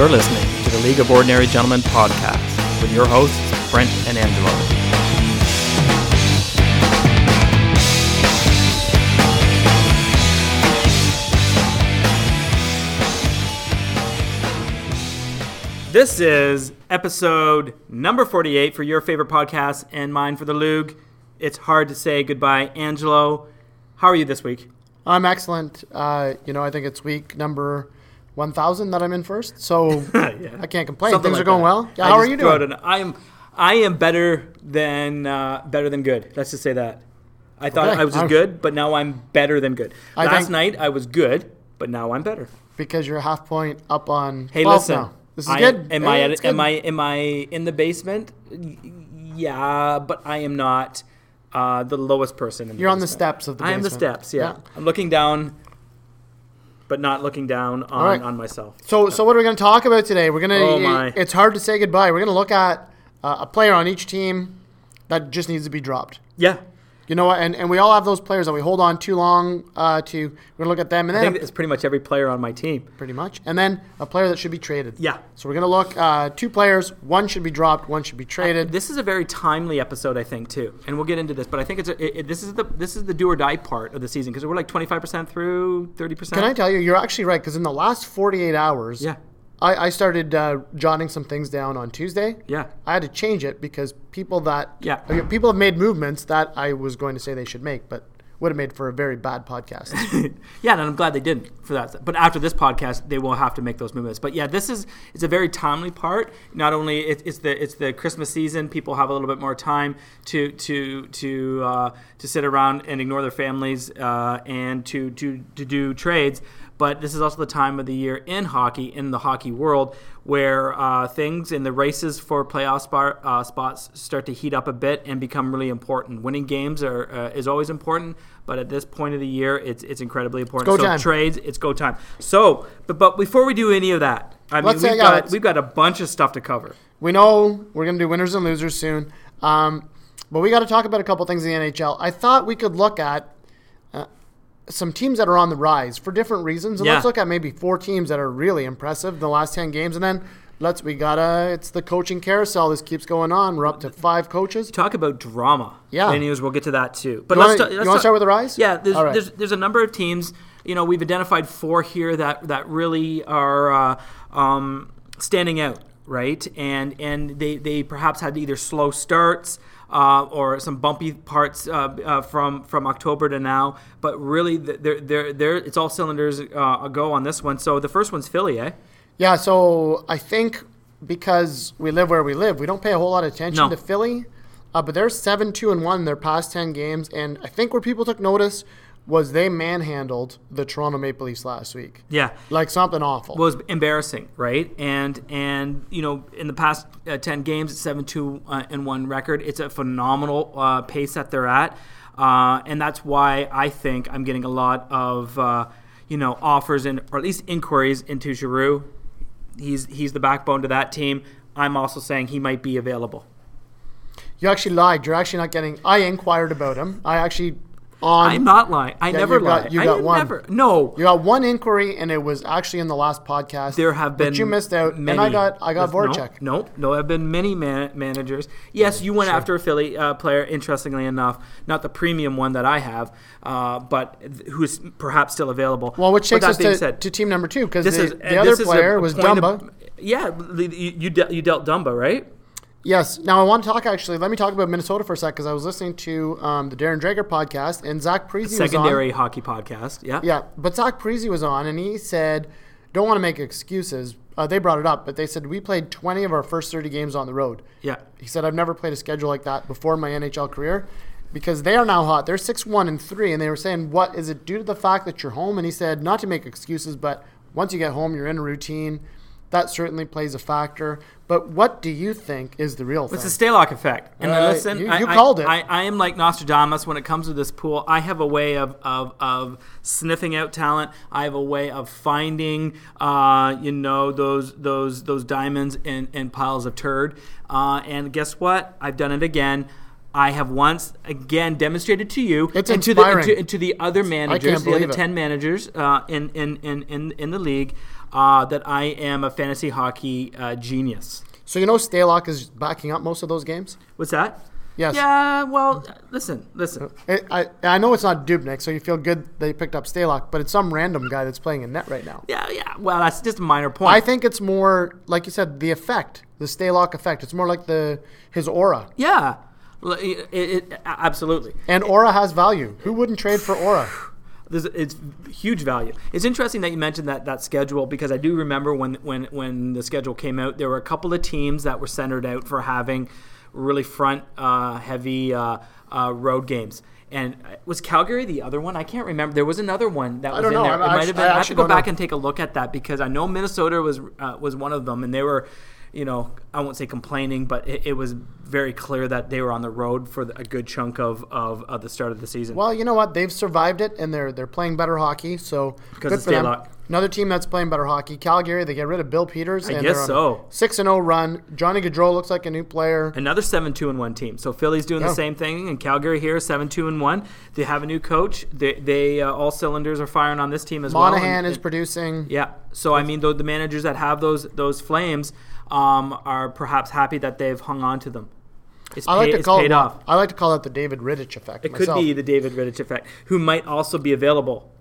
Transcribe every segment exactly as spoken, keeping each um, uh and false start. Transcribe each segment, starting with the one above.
You're listening to the League of Ordinary Gentlemen podcast with your hosts, Brent and Angelo. This is episode number forty-eight for your favorite podcast and mine for the Lug. It's hard to say goodbye, Angelo. How are you this week? I'm excellent. Uh, you know, I think it's week number one thousand that I'm in first, so yeah. I can't complain. Something Things like are going that. well. Yeah, how are you doing? I am, I am better than uh, better than good. Let's just say that. I thought okay. I was just I'm, good, but now I'm better than good. I Last think, night I was good, but now I'm better because you're a half point up on. Hey, listen, now. this is I, good. Am hey, I at, good. am I am I in the basement? Yeah, but I am not uh, the lowest person in the You're basement. on the steps of the basement. I am the steps. Yeah, yeah. I'm looking down. But not looking down on, right. on myself. So, yeah. so what are we going to talk about today? We're going to. Oh my. It's hard to say goodbye. We're going to look at uh, a player on each team that just needs to be dropped. Yeah. You know what? And, and we all have those players that we hold on too long uh, to. We're going to look at them, and then I think it's pretty much every player on my team. Pretty much, and then a player that should be traded. Yeah. So we're going to look uh, two players. One should be dropped. One should be traded. I, this is a very timely episode, I think, too, and we'll get into this. But I think it's a, it, it, this is the this is the do or die part of the season because we're like twenty-five percent through, thirty percent. Can I tell you? You're actually right because in the last forty-eight hours, yeah, I, I started uh, jotting some things down on Tuesday. Yeah. I had to change it because people that yeah I mean, people have made movements that I was going to say they should make, but would have made for a very bad podcast. yeah, and I'm glad they didn't for that. But after this podcast, they will have to make those movements. But yeah, this is it's a very timely part. Not only it, it's the it's the Christmas season, people have a little bit more time to to to uh, to sit around and ignore their families uh, and to to to do trades. But this is also the time of the year in hockey, in the hockey world, where uh, things in the races for playoff spot, uh, spots start to heat up a bit and become really important. Winning games are uh, is always important, but at this point of the year, it's it's incredibly important. It's go so time. Trades, it's go time. So, but but before we do any of that, I Let's mean, we've got out. we've got a bunch of stuff to cover. We know we're going to do winners and losers soon, um, but we got to talk about a couple things in the N H L. I thought we could look at some teams that are on the rise for different reasons. And yeah. let's look at maybe four teams that are really impressive in the last ten games. And then let's, we gotta, it's the coaching carousel. This keeps going on. We're up to five coaches. Talk about drama. Yeah. Anyways, we'll get to that too. But you let's, wanna, ta- let's you want to start with the rise? Yeah. There's, right. there's, there's a number of teams, you know, we've identified four here that, that really are, uh, um, standing out. Right. And, and they, they perhaps had either slow starts, Uh, or some bumpy parts uh, uh, from from October to now, but really, they're, they're, they're, it's all cylinders uh, go on this one. So the first one's Philly, eh? Yeah. So I think because we live where we live, we don't pay a whole lot of attention no. to Philly, uh, but they're seven two and one in their past ten games, and I think where people took notice was they manhandled the Toronto Maple Leafs last week. Yeah. Like something awful. Well, it was embarrassing, right? And, and you know, in the past uh, ten games, it's seven two uh, and one record. It's a phenomenal uh, pace that they're at. Uh, and that's why I think I'm getting a lot of, uh, you know, offers and or at least inquiries into Giroux. He's, he's the backbone to that team. I'm also saying he might be available. You actually lied. You're actually not getting – I inquired about him. I actually – On, I'm not lying. I yeah, never you got, lie. You got I one. Never. No. You got one inquiry, and it was actually in the last podcast. There have been. But you missed out. Many. And I got I got Voracek. No, no, no. There have been many man- managers. Yes, you went sure. after a Philly uh, player, interestingly enough. Not the premium one that I have, uh, but th- who's perhaps still available. Well, which takes us to, said, to team number two, because the, is, the other player was Dumba. Of, yeah, you, you, de- you dealt Dumba, right? Yes. Now, I want to talk, actually. Let me talk about Minnesota for a sec, because I was listening to um, the Darren Dreger podcast, and Zach Parise was on. Secondary hockey podcast, yeah. Yeah, but Zach Parise was on, and he said, don't want to make excuses. Uh, they brought it up, but they said, we played twenty of our first thirty games on the road. Yeah. He said, I've never played a schedule like that before in my N H L career, because they are now hot. They're six one and three, and they were saying, what is it due to the fact that you're home? And he said, not to make excuses, but once you get home, you're in a routine. That certainly plays a factor. But what do you think is the real thing? It's the Stalock effect. And uh, listen, you, you I, called I, it. I, I am like Nostradamus when it comes to this pool. I have a way of of, of sniffing out talent. I have a way of finding, uh, you know, those those those diamonds in, in piles of turd. Uh, and guess what? I've done it again. I have once again demonstrated to you it's and, to the, and, to, and to the other managers, the other it. ten managers uh, in, in, in, in, in the league, uh, that I am a fantasy hockey uh, genius. So you know Stalock is backing up most of those games? What's that? Yes. Yeah, well, listen, listen. It, I I know it's not Dubnik, so you feel good they picked up Stalock, but it's some random guy that's playing in net right now. Yeah, yeah. Well, that's just a minor point. I think it's more, like you said, the effect, the Stalock effect. It's more like the his aura. Yeah. It, it, it, absolutely. And aura has value. Who wouldn't trade for aura? There's, it's huge value. It's interesting that you mentioned that that schedule, because I do remember when, when, when the schedule came out, there were a couple of teams that were centered out for having really front uh, heavy uh, uh, road games. And was Calgary the other one? I can't remember. There was another one that was in there. I, it might have been. I, I have to go back know. and take a look at that, because I know Minnesota was uh, was one of them, and they were, you know, I won't say complaining, but it, it was very clear that they were on the road for the, a good chunk of, of, of the start of the season. Well, you know what? They've survived it, and they're they're playing better hockey. So because good for them. Lock. Another team that's playing better hockey, Calgary. They get rid of Bill Peters. I and guess so. six and oh run. Johnny Gaudreau looks like a new player. Another seven two and one team. So Philly's doing yeah. the same thing, and Calgary here seven two and one. They have a new coach. They, they uh, all cylinders are firing on this team as Monahan well. Monahan is and, producing. Yeah. So I mean, the, the managers that have those those flames um, are perhaps happy that they've hung on to them. It's I like paid, to call it, off. I like to call it the David Rittich effect. It myself. could be the David Rittich effect, who might also be available.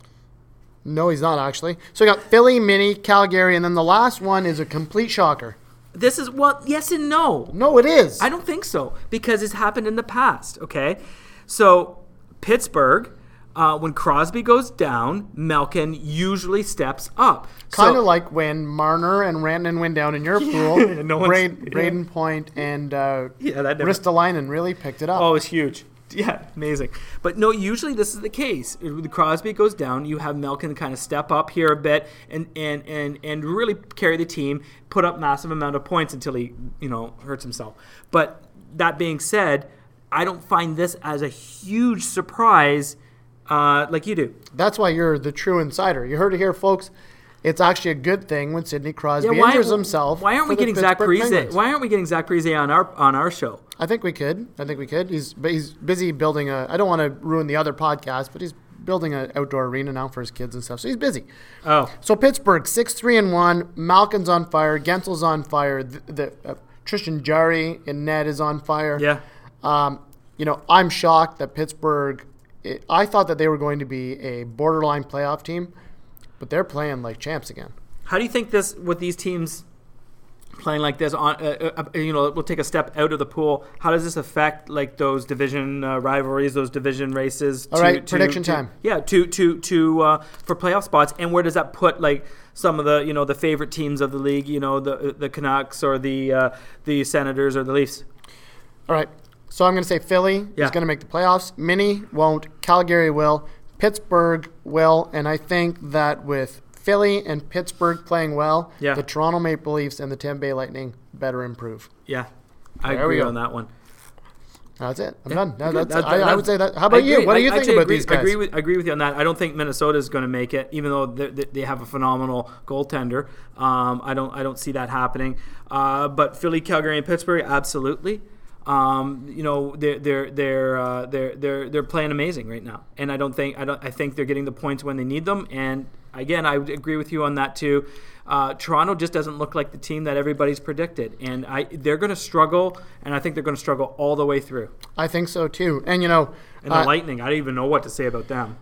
No, he's not, actually. So we got Philly, Mini, Calgary, and then the last one is a complete shocker. This is, well, yes and no. No, it is. I don't think so, because it's happened in the past, okay? So Pittsburgh, uh, when Crosby goes down, Malkin usually steps up. Kind of so, like when Marner and Rantanen went down in your pool, yeah, no Braden, yeah. Braden Point and uh, yeah, Ristolainen really picked it up. Oh, it's huge. Yeah, amazing. But no, usually this is the case. When Crosby goes down, you have Malkin kind of step up here a bit and, and, and, and really carry the team, put up massive amount of points until he, you know, hurts himself. But that being said, I don't find this as a huge surprise uh, like you do. That's why you're the true insider. You heard it here, folks. It's actually a good thing when Sidney Crosby yeah, why, injures himself. Why aren't we getting Zach Parise? Why aren't we getting Zach Parise on our on our show? I think we could. I think we could. He's he's busy building a. I don't want to ruin the other podcast, but he's building an outdoor arena now for his kids and stuff. So he's busy. Oh. So Pittsburgh six three and one. Malkin's on fire. Gensel's on fire. The, the uh, Tristan Jarry and Ned is on fire. Yeah. Um. You know, I'm shocked that Pittsburgh. It, I thought that they were going to be a borderline playoff team. But they're playing like champs again. How do you think this, with these teams playing like this, on uh, uh, you know, we'll take a step out of the pool. How does this affect like those division uh, rivalries, those division races? All to, right, to, prediction to, time. Yeah, to to to uh, for playoff spots, and where does that put like some of the you know the favorite teams of the league? You know, the the Canucks or the uh, the Senators or the Leafs. All right, so I'm going to say Philly yeah. is going to make the playoffs. Mini won't. Calgary will. Pittsburgh will, and I think that with Philly and Pittsburgh playing well, yeah. the Toronto Maple Leafs and the Tampa Bay Lightning better improve. Yeah, I there agree on that one. That's it. I'm yeah, done. That, that's, that's, I, that's, I would say that. How about you? What do you I, think I about agree, these guys? I agree, with, I agree with you on that. I don't think Minnesota is going to make it, even though they, they have a phenomenal goaltender. Um, I don't. I don't see that happening. Uh, but Philly, Calgary, and Pittsburgh, absolutely. Um, you know they're they're they're uh, they're they're they're playing amazing right now, and I don't think I don't I think they're getting the points when they need them. And again, I would agree with you on that too. Uh, Toronto just doesn't look like the team that everybody's predicted, and I they're going to struggle, and I think they're going to struggle all the way through. I think so too. And you know, and the uh, Lightning, I don't even know what to say about them.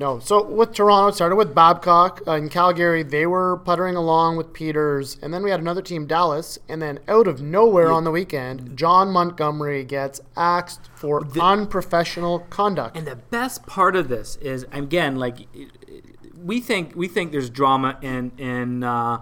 No, so with Toronto, it started with Babcock uh, in Calgary. They were puttering along with Peters. And then we had another team, Dallas. And then out of nowhere on the weekend, John Montgomery gets axed for the, unprofessional conduct. And the best part of this is, again, like we think we think there's drama in in uh,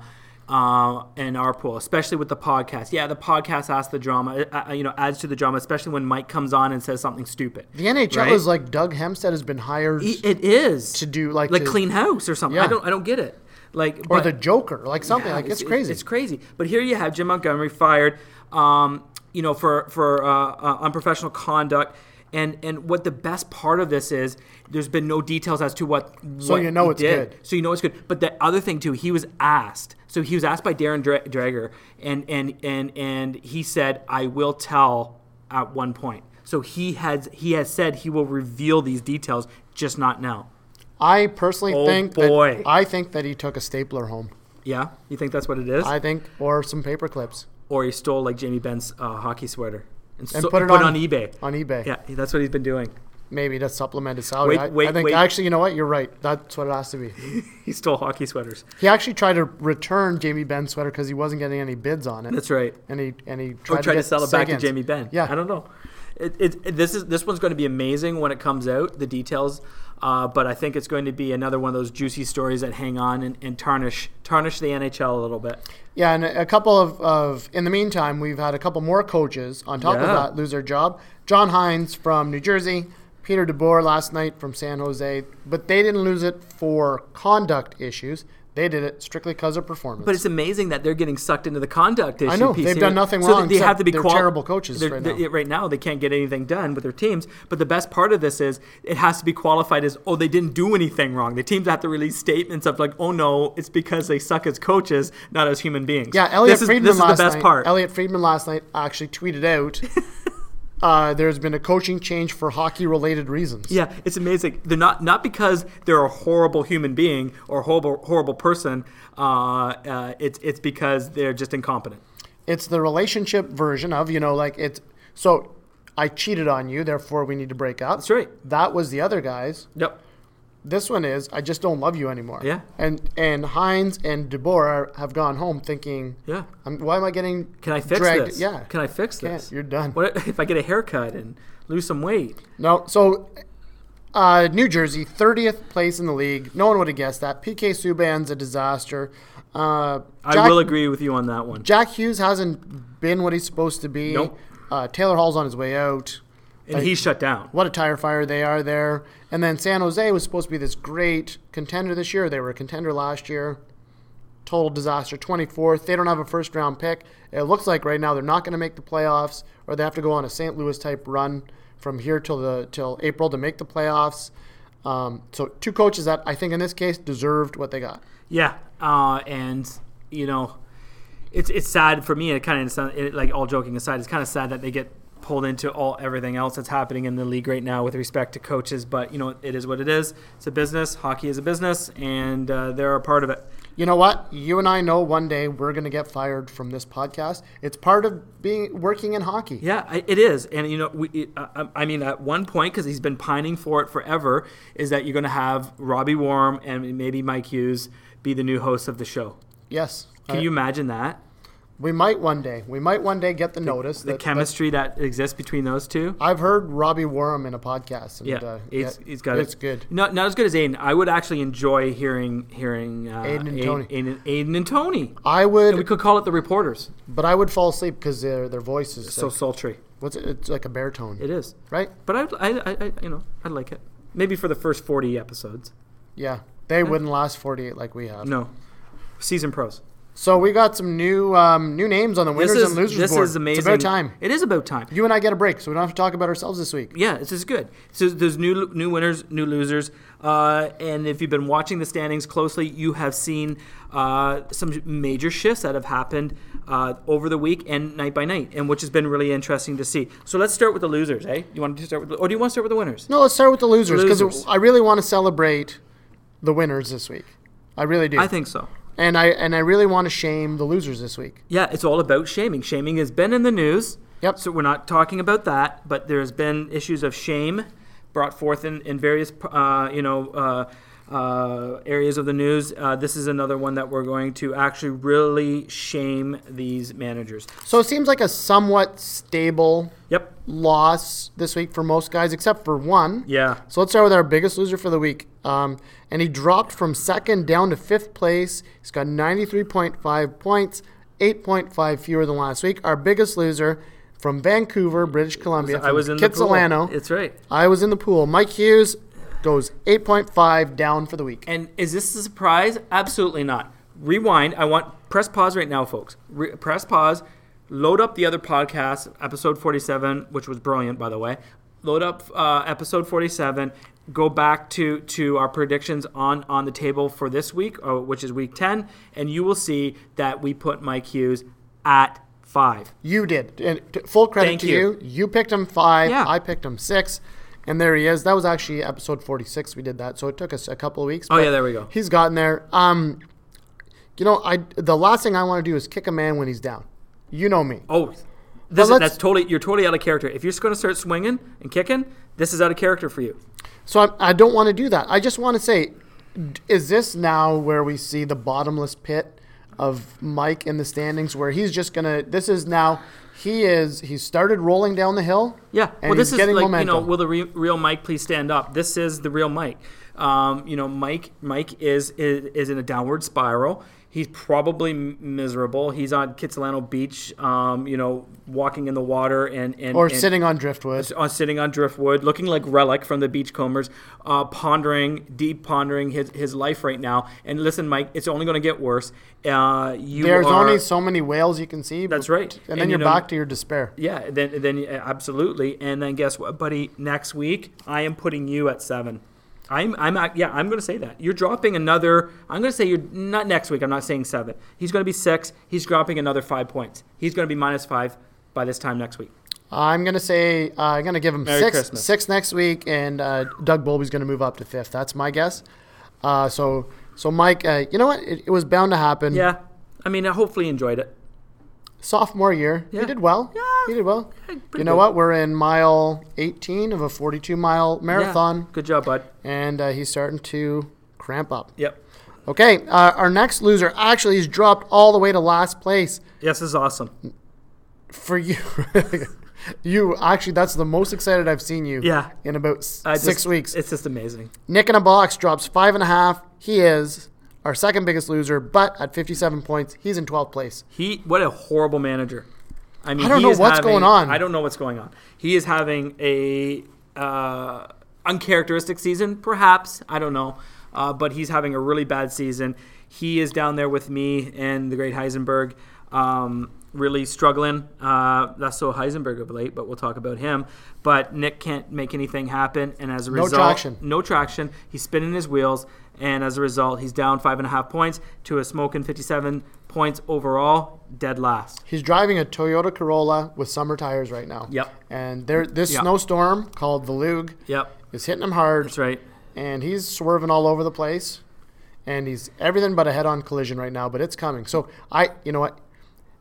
uh, in our pool, especially with the podcast. Yeah, the podcast adds the drama, uh, you know, adds to the drama, especially when Mike comes on and says something stupid. The N H L right? is like Doug Hempstead has been hired. It, it is to do like like to, clean house or something. Yeah. I don't I don't get it. Like or but, the Joker, like something yeah, like it's, it's crazy. It's crazy. But here you have Jim Montgomery fired, um, you know, for for uh, uh, unprofessional conduct. And and what the best part of this is, there's been no details as to what, what so you know it's did. good. So you know it's good. But the other thing too, he was asked. So he was asked by Darren Dreger, and and and and he said, "I will tell." At one point, So he has he has said he will reveal these details, just not now. I personally oh think boy. that I think that he took a stapler home. Yeah, you think that's what it is? I think, or some paper clips, or he stole like Jamie Benn's uh, hockey sweater and, and so, put it put on, on eBay. On eBay, yeah, that's what he's been doing. Maybe that's supplemented salary. Wait, wait, I think wait. actually, you know what? You're right. That's what it has to be. He stole hockey sweaters. He actually tried to return Jamie Benn's sweater because he wasn't getting any bids on it. That's right. And he and he tried, or tried to, to sell it seconds. back to Jamie Benn. Yeah, I don't know. It, it, it, this is this one's going to be amazing when it comes out, the details. Uh, but I think it's going to be another one of those juicy stories that hang on and, and tarnish tarnish the N H L a little bit. Yeah, and a couple of, of in the meantime, we've had a couple more coaches on top yeah. of that lose their job. John Hines from New Jersey, Peter DeBoer last night from San Jose, but they didn't lose it for conduct issues. They did it strictly because of performance. But it's amazing that they're getting sucked into the conduct issue. I know. Piece they've here. done nothing so wrong. They have to be they're qual- terrible coaches they're, right they're, now. Right now, they can't get anything done with their teams. But the best part of this is it has to be qualified as, oh, they didn't do anything wrong. The teams have to release statements of like, oh, no, it's because they suck as coaches, not as human beings. Yeah, Elliot this Friedman is, this last is the best night, part. Elliot Friedman last night actually tweeted out, Uh, there's been a coaching change for hockey-related reasons. Yeah, it's amazing. They're not not because they're a horrible human being or horrible horrible person. Uh, uh, it's it's because they're just incompetent. It's the relationship version of, you know, like it's so I cheated on you, therefore we need to break up. That's right. That was the other guys. Yep. This one is I just don't love you anymore. Yeah. And and Hines and DeBoer have gone home thinking, yeah, I'm, why am I getting Can I fix dragged? this? Yeah. Can I fix Can't. this? You're done. What if I get a haircut and lose some weight? No. So uh, New Jersey, thirtieth place in the league. No one would have guessed that. P K Subban's a disaster. Uh, Jack, I will agree with you on that one. Jack Hughes hasn't been what he's supposed to be. Nope. Uh, Taylor Hall's on his way out. And like, he shut down. What a tire fire they are there. And then San Jose was supposed to be this great contender this year. They were a contender last year. Total disaster, twenty-fourth. They don't have a first-round pick. It looks like right now they're not going to make the playoffs, or they have to go on a Saint Louis-type run from here till the till April to make the playoffs. Um, so two coaches that I think in this case deserved what they got. Yeah, uh, and, you know, it's it's sad for me. It kind of, like all joking aside, it's kind of sad that they get – pulled into all everything else that's happening in the league right now with respect to coaches, but you know it is what it is. It's a business. Hockey is a business, and uh, they're a part of it. You know what? You and I know one day we're going to get fired from this podcast. It's part of being working in hockey. Yeah, it is, and you know, we, it, uh, I mean, at one point, because he's been pining for it forever, is that you're going to have Robbie Wareham and maybe Mike Hughes be the new hosts of the show. Yes. Can I, you imagine that? We might one day. We might one day get the, the notice. The that, chemistry that, that exists between those two. I've heard Robbie Wareham in a podcast. And, yeah, uh, he's, he's got it's it. It's good. Not, not as good as Aiden. I would actually enjoy hearing hearing uh, Aiden and Tony. Aiden, Aiden and Tony. I would. And we could call it the reporters. But I would fall asleep because their their voice is so sultry. What's it? It's like a baritone. It is, right? But I, I, I, you know, I'd like it. Maybe for the first forty episodes. Yeah, they yeah. wouldn't last forty-eight like we have. No, season pros. So we got some new um, new names on the winners is, and losers this board. This is amazing. It's about time. It is about time. You and I get a break, so we don't have to talk about ourselves this week. Yeah, this is good. So there's new new winners, new losers. Uh, and if you've been watching the standings closely, you have seen uh, some major shifts that have happened uh, over the week and night by night, and which has been really interesting to see. So let's start with the losers, eh? You want to start with, or do you want to start with the winners? No, let's start with the losers because I really want to celebrate the winners this week. I really do. I think so. And I and I really want to shame the losers this week. Yeah, it's all about shaming. Shaming has been in the news. Yep. So we're not talking about that, but there's been issues of shame brought forth in, in various uh, you know uh, uh, areas of the news. Uh, this is another one that we're going to actually really shame these managers. So it seems like a somewhat stable yep. loss this week for most guys, except for one. Yeah. So let's start with our biggest loser for the week. Um, and he dropped from second down to fifth place. He's got ninety-three point five points, eight point five fewer than last week. Our biggest loser from Vancouver, British Columbia, I was in Kitsilano. It's right. I was in the pool. Mike Hughes goes eight point five down for the week. And is this a surprise? Absolutely not. Rewind. I want press pause right now, folks. Re- press pause. Load up the other podcast, episode forty-seven, which was brilliant, by the way. Load up uh, episode forty-seven. Go back to, to our predictions on, on the table for this week, which is week ten, and you will see that we put Mike Hughes at five. You did. And t- full credit Thank to you. you. You picked him five. Yeah. I picked him six. And there he is. That was actually episode forty-six. We did that. So it took us a couple of weeks. Oh, yeah, there we go. He's gotten there. Um, you know, I the last thing I want to do is kick a man when he's down. You know me. Oh, this is, that's totally you're totally out of character. If you're just going to start swinging and kicking, this is out of character for you. So I, I don't want to do that. I just want to say, is this now where we see the bottomless pit of Mike in the standings, where he's just going to – this is now – He is. He started rolling down the hill. Yeah. And well, this is like momentum. You know, will the re- real Mike please stand up? This is the real Mike. Um, you know, Mike. Mike is, is is in a downward spiral. He's probably miserable. He's on Kitsilano Beach. Um, you know, walking in the water and and or and, sitting on driftwood. On sitting on driftwood, looking like Relic from the Beachcombers, uh, pondering, deep pondering his his life right now. And listen, Mike, it's only going to get worse. Uh, you There's are, only so many whales you can see. That's right. And, and then you're know, back to your despair. Yeah. Then then absolutely. And then guess what, buddy? Next week, I am putting you at seven. I'm, I'm, yeah, I'm going to say that. You're dropping another, I'm going to say you're, not next week, I'm not saying seven. He's going to be six. He's dropping another five points. He's going to be minus five by this time next week. I'm going to say, uh, I'm going to give him Merry six Christmas. six next week, and uh, Doug Bowlby's going to move up to fifth. That's my guess. Uh, so, so Mike, uh, you know what? It, it was bound to happen. Yeah. I mean, I hopefully enjoyed it. Sophomore year. Yeah. He did well. Yeah. He did well. Yeah, you know good. What? We're in mile eighteen of a forty-two mile marathon. Yeah. Good job, bud. And uh, he's starting to cramp up. Yep. Okay. Uh, our next loser actually has dropped all the way to last place. Yes, this is awesome. For you. You actually, that's the most excited I've seen you yeah. in about s- just, six weeks. It's just amazing. Nick in a Box drops five and a half. He is our second biggest loser, but at fifty-seven points, he's in twelfth place. He what a horrible manager. I mean, I don't he know is what's having, going on. I don't know what's going on. He is having a uh, uncharacteristic season, perhaps. I don't know. Uh, but he's having a really bad season. He is down there with me and the great Heisenberg, um, really struggling. Uh, that's so Heisenberg of late, but we'll talk about him. But Nick can't make anything happen, and as a result, no traction. No traction. He's spinning his wheels. And as a result, he's down five and a half points to a smoking fifty-seven points overall, dead last. He's driving a Toyota Corolla with summer tires right now. Yep. And there, this yep. snowstorm called the Lug yep. is hitting him hard. That's right. And he's swerving all over the place. And he's everything but a head-on collision right now, but it's coming. So, I, you know what?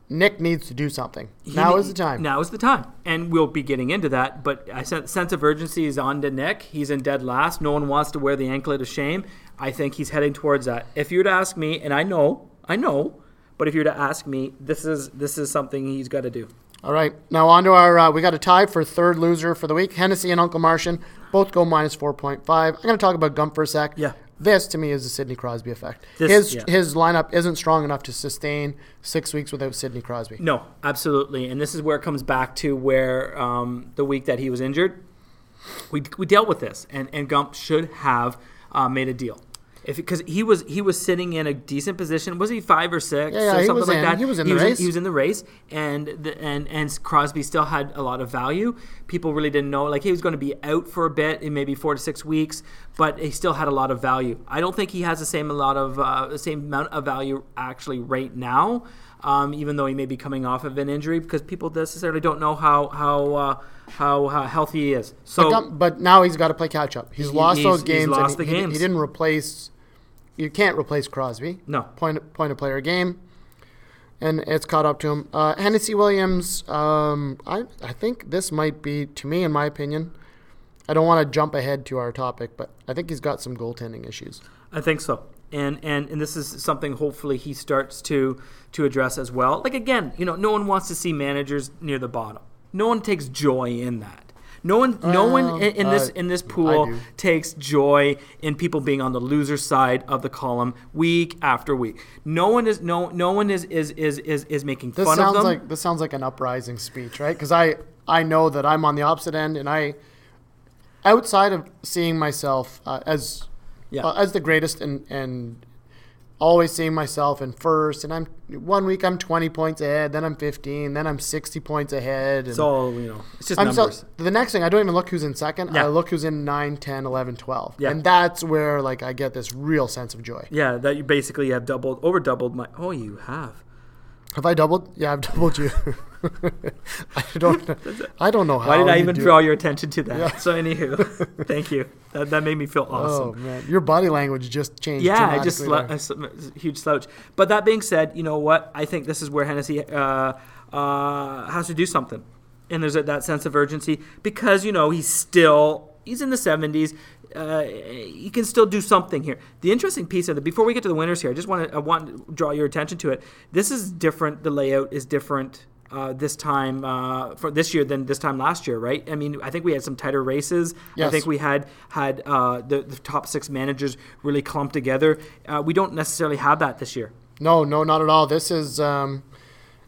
Nick needs to do something. He now need, is the time. Now is the time. And we'll be getting into that, but I sense sense of urgency is on to Nick. He's in dead last. No one wants to wear the anklet of shame. I think he's heading towards that. If you were to ask me, and I know, I know, but if you were to ask me, this is this is something he's got to do. All right. Now on to our, uh, we got a tie for third loser for the week. Hennessy and Uncle Martian both go minus four point five. I'm going to talk about Gump for a sec. Yeah. This, to me, is the Sidney Crosby effect. This, his yeah. his lineup isn't strong enough to sustain six weeks without Sidney Crosby. No, absolutely. And this is where it comes back to where um, the week that he was injured, we we dealt with this. And, and Gump should have uh, made a deal. Because he was he was sitting in a decent position. Was he five or six yeah, yeah, or something like in, that? He was in he the was, race. He was in the race, and the, and and Crosby still had a lot of value. People really didn't know. Like, he was going to be out for a bit, in maybe four to six weeks, but he still had a lot of value. I don't think he has the same a lot of uh, the same amount of value actually right now, um, even though he may be coming off of an injury, because people necessarily don't know how how uh, how, how healthy he is. So, but, but now he's got to play catch up. He's he, lost he's, those games. He's lost and he, the games. He, he didn't replace. You can't replace Crosby. No. Point, point of player game. And it's caught up to him. Uh, Hennessy Williams, um, I, I think this might be, to me, in my opinion, I don't want to jump ahead to our topic, but I think he's got some goaltending issues. I think so. And, and and this is something hopefully he starts to to address as well. Like, again, you know, no one wants to see managers near the bottom. No one takes joy in that. No one, uh, no one in, in uh, this in this pool takes joy in people being on the loser side of the column week after week. No one is no no one is is is is, is making this fun of them. Like, this sounds like an uprising speech, right? Because I I know that I'm on the opposite end, and I, outside of seeing myself uh, as yeah. uh, as the greatest and and always seeing myself in first, and I'm one week I'm twenty points ahead, then I'm fifteen, then I'm sixty points ahead. And it's all, you know, it's just I'm numbers. So, the next thing, I don't even look who's in second. Yeah. I look who's in nine, ten, eleven, twelve. Yeah. And that's where, like, I get this real sense of joy. Yeah, that you basically have doubled, over doubled my, oh, you have. Have I doubled? Yeah, I've doubled you. I don't know. I don't know how. Why did I even draw it? your attention to that? Yeah. So anywho, thank you. That that made me feel awesome. Oh man, your body language just changed. Yeah, I just slu- a huge slouch. But that being said, you know what? I think this is where Hennessy uh, uh, has to do something, and there's a, that sense of urgency because you know he's still he's in the seventies. Uh, you can still do something here. The interesting piece of it, before we get to the winners here, I just want to I want to draw your attention to it. This is different. The layout is different. Uh, this time uh, for this year than this time last year, right? I mean, I think we had some tighter races. Yes. I think we had had uh, the, the top six managers really clumped together. Uh, we don't necessarily have that this year. No, no, not at all. This is um,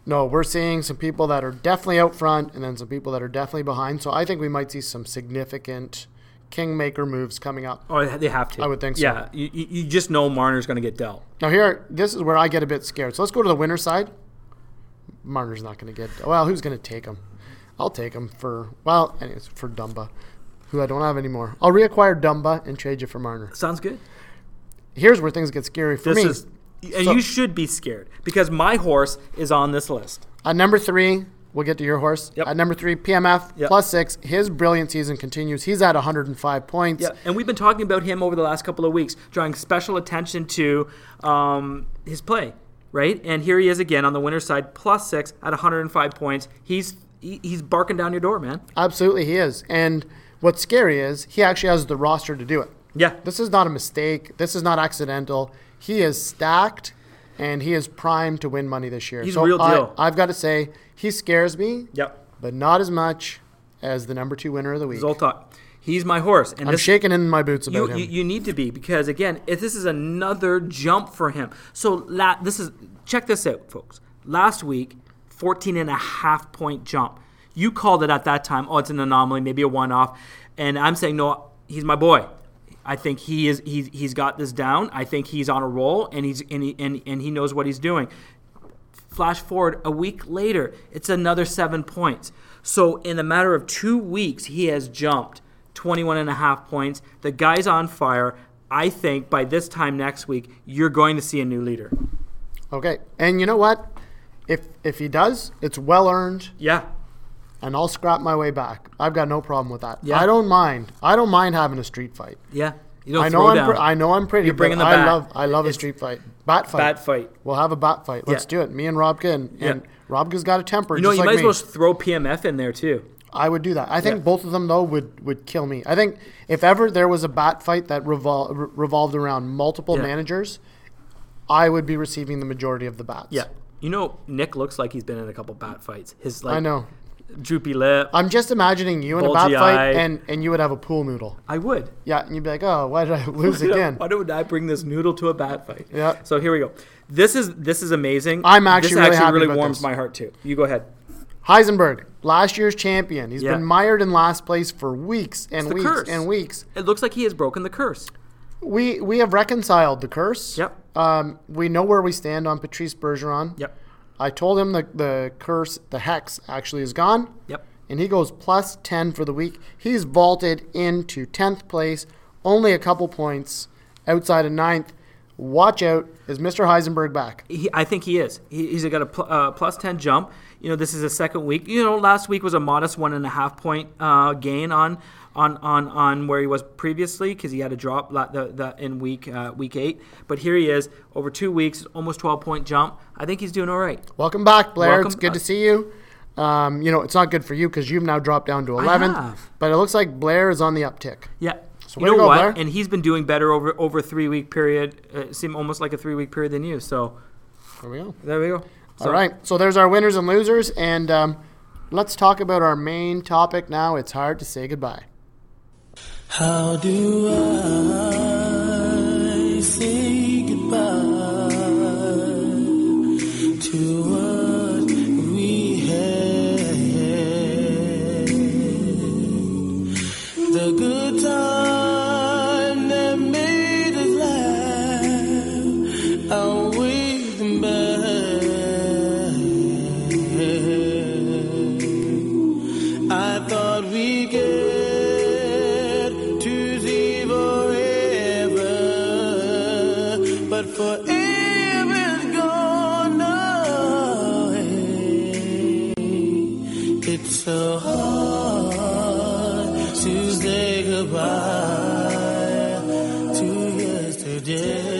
no. We're seeing some people that are definitely out front, and then some people that are definitely behind. So I think we might see some significant kingmaker moves coming up. Oh, they have to. I would think so. Yeah, you you just know Marner's going to get dealt. Now here, this is where I get a bit scared. So let's go to the winner side. Marner's not going to get – well, who's going to take him? I'll take him for – well, anyways, for Dumba, who I don't have anymore. I'll reacquire Dumba and trade you for Marner. Sounds good. Here's where things get scary for this me. Is, and so, you should be scared because my horse is on this list. At number three, we'll get to your horse. Yep. At number three, P M F, yep. plus six. His brilliant season continues. He's at one hundred five points. Yep. And we've been talking about him over the last couple of weeks, drawing special attention to um, his play. Right? And here he is again on the winner's side, plus six at one hundred five points. He's he's barking down your door, man. Absolutely, he is. And what's scary is he actually has the roster to do it. Yeah. This is not a mistake. This is not accidental. He is stacked, and he is primed to win money this year. He's so real deal. I, I've got to say, he scares me, Yep. but not as much as the number two winner of the week. Zoltan. He's my horse. And I'm this, shaking in my boots about you, him. You, you need to be because, again, if this is another jump for him. So la- this is check this out, folks. Last week, fourteen and a half point jump. You called it at that time, oh, it's an anomaly, maybe a one-off. And I'm saying, no, he's my boy. I think he is. He's he's got this down. I think he's on a roll, and he's and he, and, and he knows what he's doing. Flash forward a week later, it's another seven points. So in a matter of two weeks, he has jumped twenty-one and a half points. The guy's on fire. I think by this time next week, you're going to see a new leader. Okay. And you know what? If if he does, it's well-earned. Yeah. And I'll scrap my way back. I've got no problem with that. Yeah. I don't mind. I don't mind having a street fight. Yeah. You don't I know throw I'm down. Pre- I know I'm pretty, You're bringing the bat. I love, I love a street fight. Bat fight. Bat fight. We'll have a bat fight. Let's yeah. do it. Me and Robka. And, yeah. and Robka's got a temper. You know, just you like might as well me. throw P M F in there too. I would do that. I think yeah. both of them, though, would, would kill me. I think if ever there was a bat fight that revol- re- revolved around multiple yeah. managers, I would be receiving the majority of the bats. Yeah. You know, Nick looks like he's been in a couple bat fights. His like I know. droopy lip. I'm just imagining you in a bat fight, and, and you would have a pool noodle. I would. Yeah, and you'd be like, oh, why did I lose again? Why did I bring this noodle to a bat fight? Yeah. So here we go. This is this is amazing. I'm actually this really actually happy really about warms this. my heart, too. You go ahead. Heisenberg, last year's champion. He's yeah. been mired in last place for weeks and weeks curse. and weeks. It looks like he has broken the curse. We we have reconciled the curse. Yep. Um, we know where we stand on Patrice Bergeron. Yep. I told him the, the curse, the hex, actually is gone. Yep. And he goes plus ten for the week. He's vaulted into tenth place, only a couple points outside of ninth. Watch out. Is Mister Heisenberg back? He, I think he is. He, he's got a pl- uh, plus ten jump. You know, this is the second week. You know, last week was a modest one and a half point uh, gain on on, on on where he was previously because he had a drop la- the, the, in week uh, week eight. But here he is over two weeks, almost twelve point jump. I think he's doing all right. Welcome back, Blair. Welcome it's good back. to see you. Um, you know, it's not good for you because you've now dropped down to eleventh. I have. But it looks like Blair is on the uptick. Yeah. So you know go, what? Blair? And he's been doing better over over a three-week period. It seemed almost like a three-week period than you. So there we go. There we go. So. All right. So there's our winners and losers. And um, let's talk about our main topic now. It's hard to say goodbye. How do I say goodbye to what we had? The good times. Forever is gone now. hard to say goodbye to yesterday.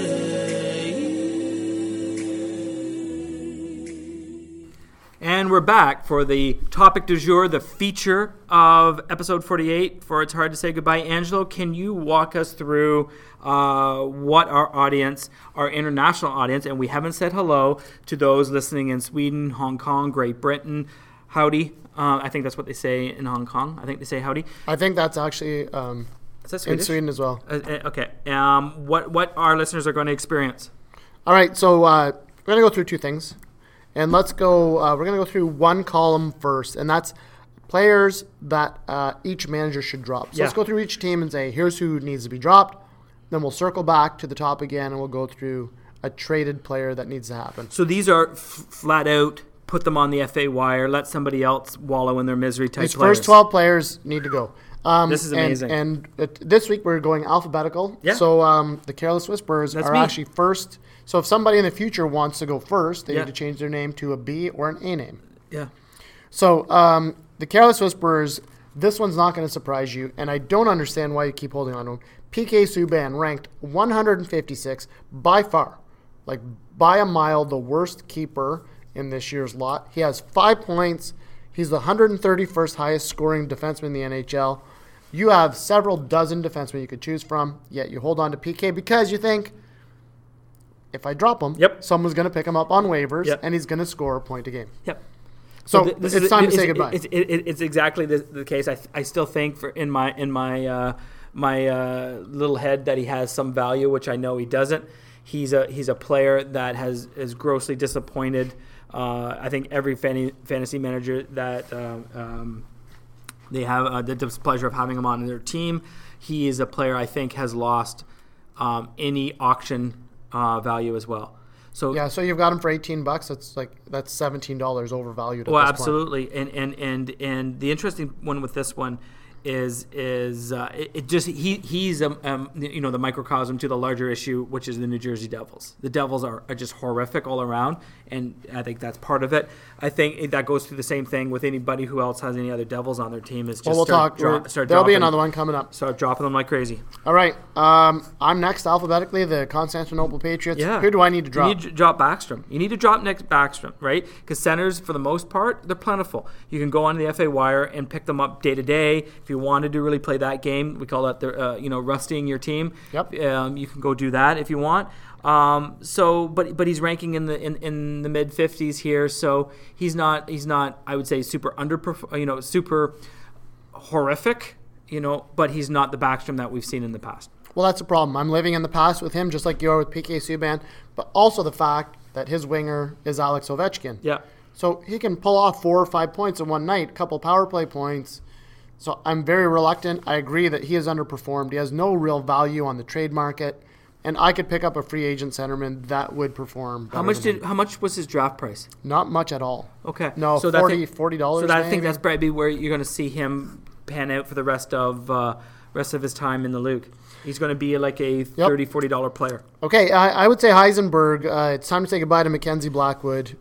And we're back for the topic du jour, the feature of episode forty-eight for It's Hard to Say Goodbye. Angelo, can you walk us through uh, what our audience, our international audience, and we haven't said hello to those listening in Sweden, Hong Kong, Great Britain, howdy. Uh, I think that's what they say in Hong Kong. I think they say howdy. I think that's actually um, Is that Swedish? In Sweden as well. Uh, okay. Um, what, what our listeners are going to experience. All right. So uh, we're going to go through two things. And let's go uh, – we're going to go through one column first, and that's players that uh, each manager should drop. So yeah. Let's go through each team and say, here's who needs to be dropped. Then we'll circle back to the top again, and we'll go through a traded player that needs to happen. So these are f- flat out – put them on the F A wire, let somebody else wallow in their misery type These players. These first twelve players need to go. Um, this is amazing. And, and it, this week we're going alphabetical. Yeah. So um, the Careless Whisperers That's are me. actually first. So if somebody in the future wants to go first, they yeah. need to change their name to a B or an A name. Yeah. So um, the Careless Whisperers, this one's not going to surprise you, and I don't understand why you keep holding on to them. P K Subban ranked one hundred fifty-six, by far, like by a mile, the worst keeper in this year's lot. He has five points. He's the one hundred thirty-first highest scoring defenseman in the N H L. You have several dozen defensemen you could choose from, yet you hold on to P K because you think, if I drop him, yep. someone's going to pick him up on waivers, yep. and he's going to score a point a game. Yep. So, so this it's is, time it, to it, say goodbye. It's, it, it, it's exactly the, the case. I, I still think for in my in my uh, my uh, little head that he has some value, which I know he doesn't. He's a he's a player that has is grossly disappointed. Uh, I think every fan- fantasy manager that uh, um, they have uh, the displeasure of having him on their team. He is a player I think has lost um, any auction uh, value as well. So yeah, so you've got him for eighteen bucks. That's like that's seventeen dollars overvalued. At well, this absolutely, point. and and and and the interesting one with this one is is uh, it, it just he he's um, um you know the microcosm to the larger issue, which is the New Jersey Devils. The Devils are, are just horrific all around, and I think that's part of it. I think it, that goes through the same thing with anybody who else has any other Devils on their team. Is just well, we'll start, talk. Dro- start There'll dropping, be another one coming up. Start dropping them like crazy. All right, um, I'm next alphabetically. The Constantinople Patriots. Yeah. Who do I need to drop? You need to drop Bäckström. You need to drop Nik Bäckström, right? Because centers for the most part they're plentiful. You can go on the F A wire and pick them up day to day. If you wanted to really play that game, we call that the uh, you know rustying your team. Yep. Um, you can go do that if you want. Um, so, but but he's ranking in the in, in the mid fifties here, so he's not he's not I would say super under you know super horrific you know, but he's not the Bäckström that we've seen in the past. Well, that's a problem. I'm living in the past with him, just like you are with P K Subban, but also the fact that his winger is Alex Ovechkin. Yeah. So he can pull off four or five points in one night, a couple power play points. So I'm very reluctant. I agree that he has underperformed. He has no real value on the trade market, and I could pick up a free agent centerman that would perform. How much did? Him. How much was his draft price? Not much at all. Okay. No, so forty that thing, forty dollars. So that I think that's probably where you're going to see him pan out for the rest of uh, rest of his time in the league. He's going to be like a yep. thirty dollars, forty dollars player. Okay, I, I would say Heisenberg. Uh, it's time to say goodbye to Mackenzie Blackwood.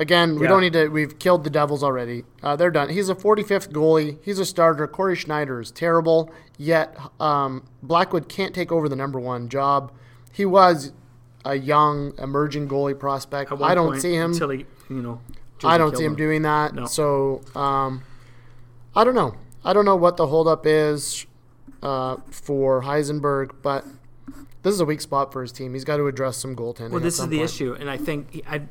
Again, we yeah. don't need to – we've killed the Devils already. Uh, they're done. He's a forty-fifth goalie. He's a starter. Corey Schneider is terrible, yet um, Blackwood can't take over the number one job. He was a young, emerging goalie prospect. I don't point, see him – until he, you know, I don't see him, him doing that. No. So um, I don't know. I don't know what the holdup is. Uh, for Heisenberg, but this is a weak spot for his team. He's got to address some goaltending. Well, this is the point. issue, and I think he, I,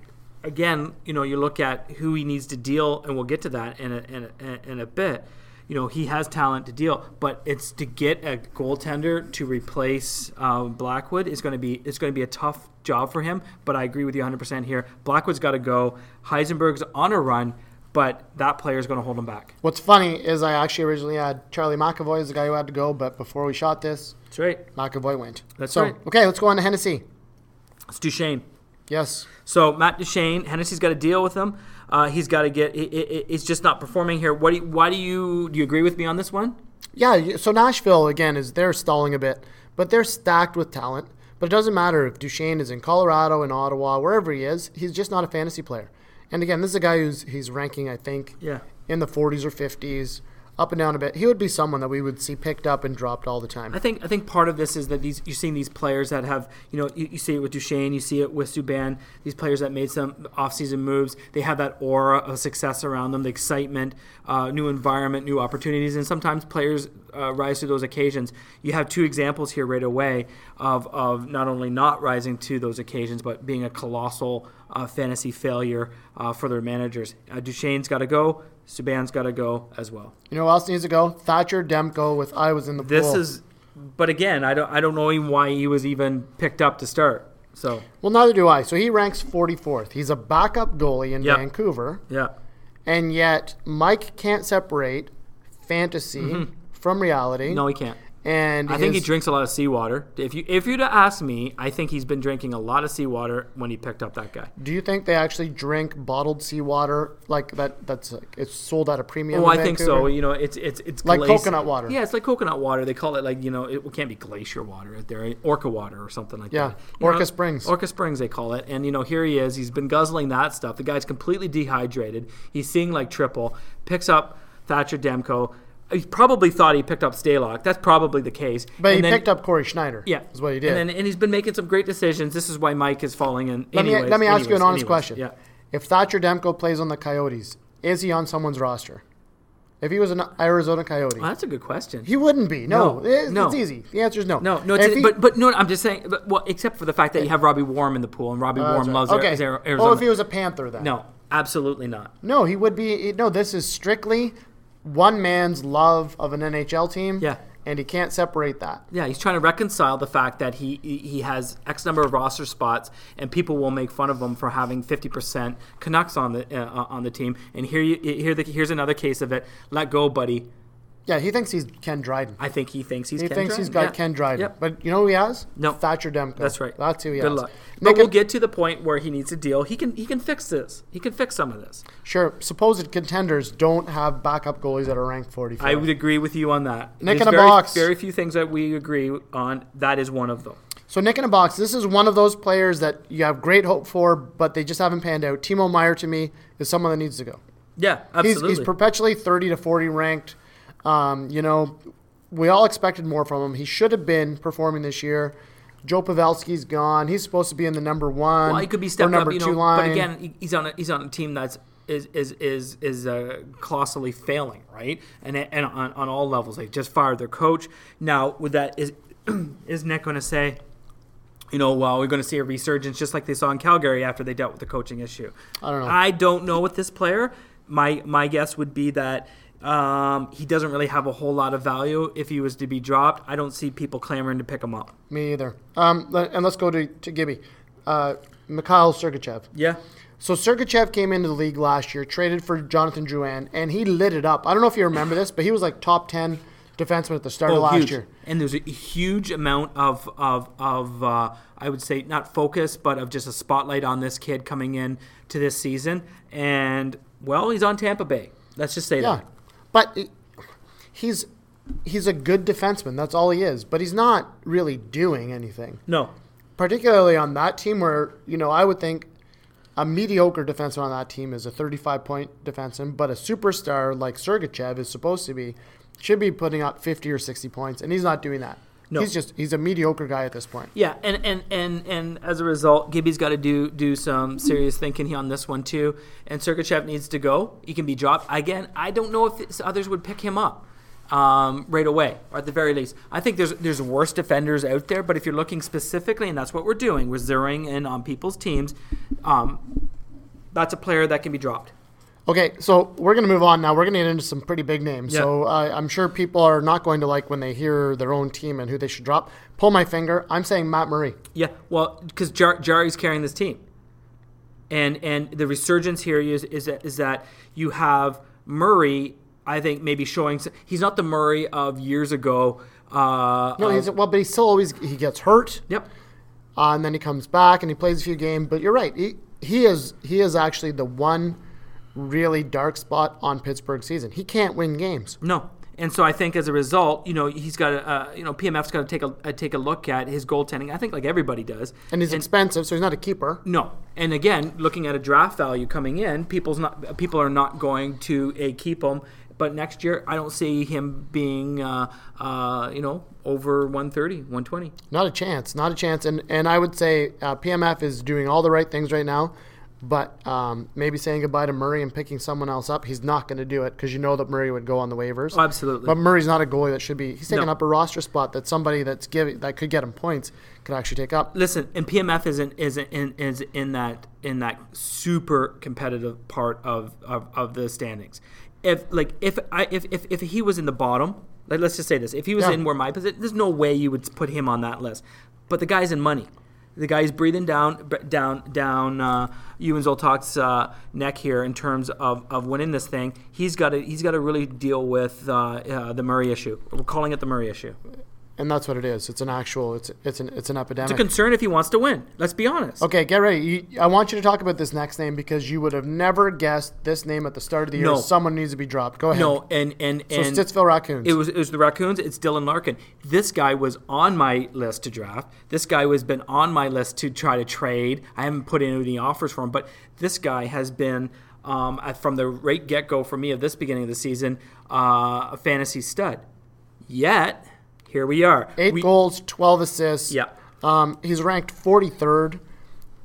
again, you know, you look at who he needs to deal, and we'll get to that in a, in a, in a bit. You know, he has talent to deal, but it's to get a goaltender to replace um, Blackwood is going to be it's going to be a tough job for him. But I agree with you one hundred percent here. Blackwood's got to go. Heisenberg's on a run. But that player is going to hold him back. What's funny is I actually originally had Charlie McAvoy as the guy who had to go, but before we shot this, that's right. McAvoy went. That's so, right. Okay, let's go on to Hennessy. It's Duchene. Yes. So Matt Duchene, Hennessy's got to deal with him. Uh, he's got to get. It, it, it's just not performing here. What? Do you, why do you do you agree with me on this one? Yeah. So Nashville again is they're stalling a bit, but they're stacked with talent. But it doesn't matter if Duchene is in Colorado, in Ottawa, wherever he is. He's just not a fantasy player. And again, this is a guy who's he's ranking, I think, yeah. in the forties or fifties, up and down a bit. He would be someone that we would see picked up and dropped all the time. I think I think part of this is that these you're seeing these players that have, you know, you, you see it with Duchene, you see it with Subban, these players that made some offseason moves. They have that aura of success around them, the excitement, uh, new environment, new opportunities, and sometimes players uh, rise to those occasions. You have two examples here right away of, of not only not rising to those occasions, but being a colossal uh, fantasy failure uh, for their managers. Uh, Duchene's got to go. Subban's got to go as well. You know who else needs to go? Thatcher Demko with I was in the this pool. This is, but again, I don't I don't know even why he was even picked up to start. So well, neither do I. So he ranks forty-fourth. He's a backup goalie in yep. Vancouver. Yeah. And yet Mike can't separate fantasy mm-hmm. from reality. No, he can't. And I his, think he drinks a lot of seawater. If you if you'd ask me, I think he's been drinking a lot of seawater when he picked up that guy. Do you think they actually drink bottled seawater like that? That's like, it's sold at a premium. Oh, I think so. You know, it's it's it's like glacier. Coconut water. Yeah, it's like coconut water. They call it like you know it, it can't be glacier water. There, orca water or something like yeah. that. Yeah, Orca know, Springs. Orca Springs they call it. And you know here he is. He's been guzzling that stuff. The guy's completely dehydrated. He's seeing like triple. Picks up Thatcher Demko. He probably thought he picked up Stalock. That's probably the case. But and he then, picked up Corey Schneider. Yeah. Is what he did. And, then, and he's been making some great decisions. This is why Mike is falling in. Let, anyways, me, let me ask anyways, you an honest anyways. question. Yeah. If Thatcher Demko plays on the Coyotes, is he on someone's roster? If he was an Arizona Coyote. Well, that's a good question. He wouldn't be. No. No. It's, no. it's easy. The answer is no. No. no. It's, he, but, but no, I'm just saying, but, well, except for the fact that you have Robbie Wareham in the pool, and Robbie uh, Wareham loves okay. Arizona. Oh, if he was a Panther then. No. Absolutely not. No, he would be. No, this is strictly one man's love of an N H L team, yeah, and he can't separate that. Yeah, he's trying to reconcile the fact that he he has X number of roster spots, and people will make fun of him for having fifty percent Canucks on the uh, on the team. And here you here the, here's another case of it. Let go, buddy. Yeah, he thinks he's Ken Dryden. I think he thinks he's he Ken thinks Dryden. He's got yeah. Ken Dryden. Yep. But you know who he has? No. Thatcher Demko. That's right. That's who he Good has. Good luck. But Nick, we'll get to the point where he needs a deal. He can he can fix this. He can fix some of this. Sure. Supposed contenders don't have backup goalies that are ranked forty-five. I would agree with you on that. Nick There's in a very, box. Very few things that we agree on. That is one of them. So Nick in a box, this is one of those players that you have great hope for, but they just haven't panned out. Timo Meier, to me, is someone that needs to go. Yeah, absolutely. He's, he's perpetually thirty to forty ranked. Um, you know, we all expected more from him. He should have been performing this year. Joe Pavelski's gone. He's supposed to be in the number one. Well, he could be stepped up, you know, line. But again, he's on a, he's on a team that's is is is is uh, colossally failing, right? And and on, on all levels, they just fired their coach. Now, with that, is is Nick going to say, you know, well, we're going to see a resurgence just like they saw in Calgary after they dealt with the coaching issue? I don't know. I don't know with this player. My my guess would be that. Um, he doesn't really have a whole lot of value. If he was to be dropped, I don't see people clamoring to pick him up. Me either. Um, and let's go to, to Gibby. Uh, Mikhail Sergachev. Yeah. So Sergachev came into the league last year, traded for Jonathan Drouin, and he lit it up. I don't know if you remember this, but he was like top ten defenseman at the start oh, of last huge. year. And there's a huge amount of, of, of uh, I would say, not focus, but of just a spotlight on this kid coming in to this season. And, well, he's on Tampa Bay. Let's just say yeah. that. But he's he's a good defenseman. That's all he is. But he's not really doing anything. No. Particularly on that team where, you know, I would think a mediocre defenseman on that team is a thirty-five-point defenseman, but a superstar like Sergachev is supposed to be, should be putting up fifty or sixty points, and he's not doing that. No. He's just he's a mediocre guy at this point. Yeah, and and, and, and as a result, Gibby's got to do do some serious thinking on this one too. And Sergachev needs to go. He can be dropped. Again, I don't know if others would pick him up um, right away, or at the very least. I think there's there's worse defenders out there, but if you're looking specifically, and that's what we're doing, we're zeroing in on people's teams, um, that's a player that can be dropped. Okay, so we're going to move on now. We're going to get into some pretty big names. Yep. So uh, I'm sure people are not going to like when they hear their own team and who they should drop. Pull my finger. I'm saying Matt Murray. Yeah, well, because Jar- Jari's carrying this team. And and the resurgence here is, is, that, is that you have Murray, I think, maybe showing – he's not the Murray of years ago. Uh, no, he's – well, but he still always – he gets hurt. Yep. Uh, and then he comes back and he plays a few games. But you're right. He, he is He is actually the one – really dark spot on Pittsburgh's season. He can't win games. No. And so I think as a result, you know, he's got to, uh, you know, P M F's got to take a uh, take a look at his goaltending. I think like everybody does. And he's and, expensive, so he's not a keeper. No. And again, looking at a draft value coming in, people's not people are not going to a keep him. But next year, I don't see him being, uh, uh, you know, over one thirty, one twenty. Not a chance. Not a chance. And and I would say uh, P M F is doing all the right things right now. But um, maybe saying goodbye to Murray and picking someone else up, he's not going to do it because you know that Murray would go on the waivers. Oh, absolutely. But Murray's not a goalie that should be. He's taking no. up a roster spot that somebody that's giving that could get him points could actually take up. Listen, and P M F is in is in is in that in that super competitive part of, of, of the standings. If like if I if, if, if he was in the bottom, like, let's just say this, if he was yeah. in where my position, there's no way you would put him on that list. But the guy's in money. The guy's breathing down, down, down. Uh, Ewan Zoltok's uh, neck here in terms of, of winning this thing. He's got to he's got to really deal with uh, uh, the Murray issue. We're calling it the Murray issue, and that's what it is. It's an actual. It's it's an it's an epidemic. It's a concern if he wants to win. Let's be honest. Okay, get ready. You, I want you to talk about this next name because you would have never guessed this name at the start of the year. No. Someone needs to be dropped. Go ahead. No, and and so and Stittsville Raccoons. It was it was the Raccoons. It's Dylan Larkin. This guy was on my list to draft. This guy has been on my list to try to trade. I haven't put in any offers for him, but this guy has been um, from the right get go for me of this beginning of the season uh, a fantasy stud. Yet. Here we are. Eight we, goals, twelve assists. Yeah. Um, he's ranked forty-third.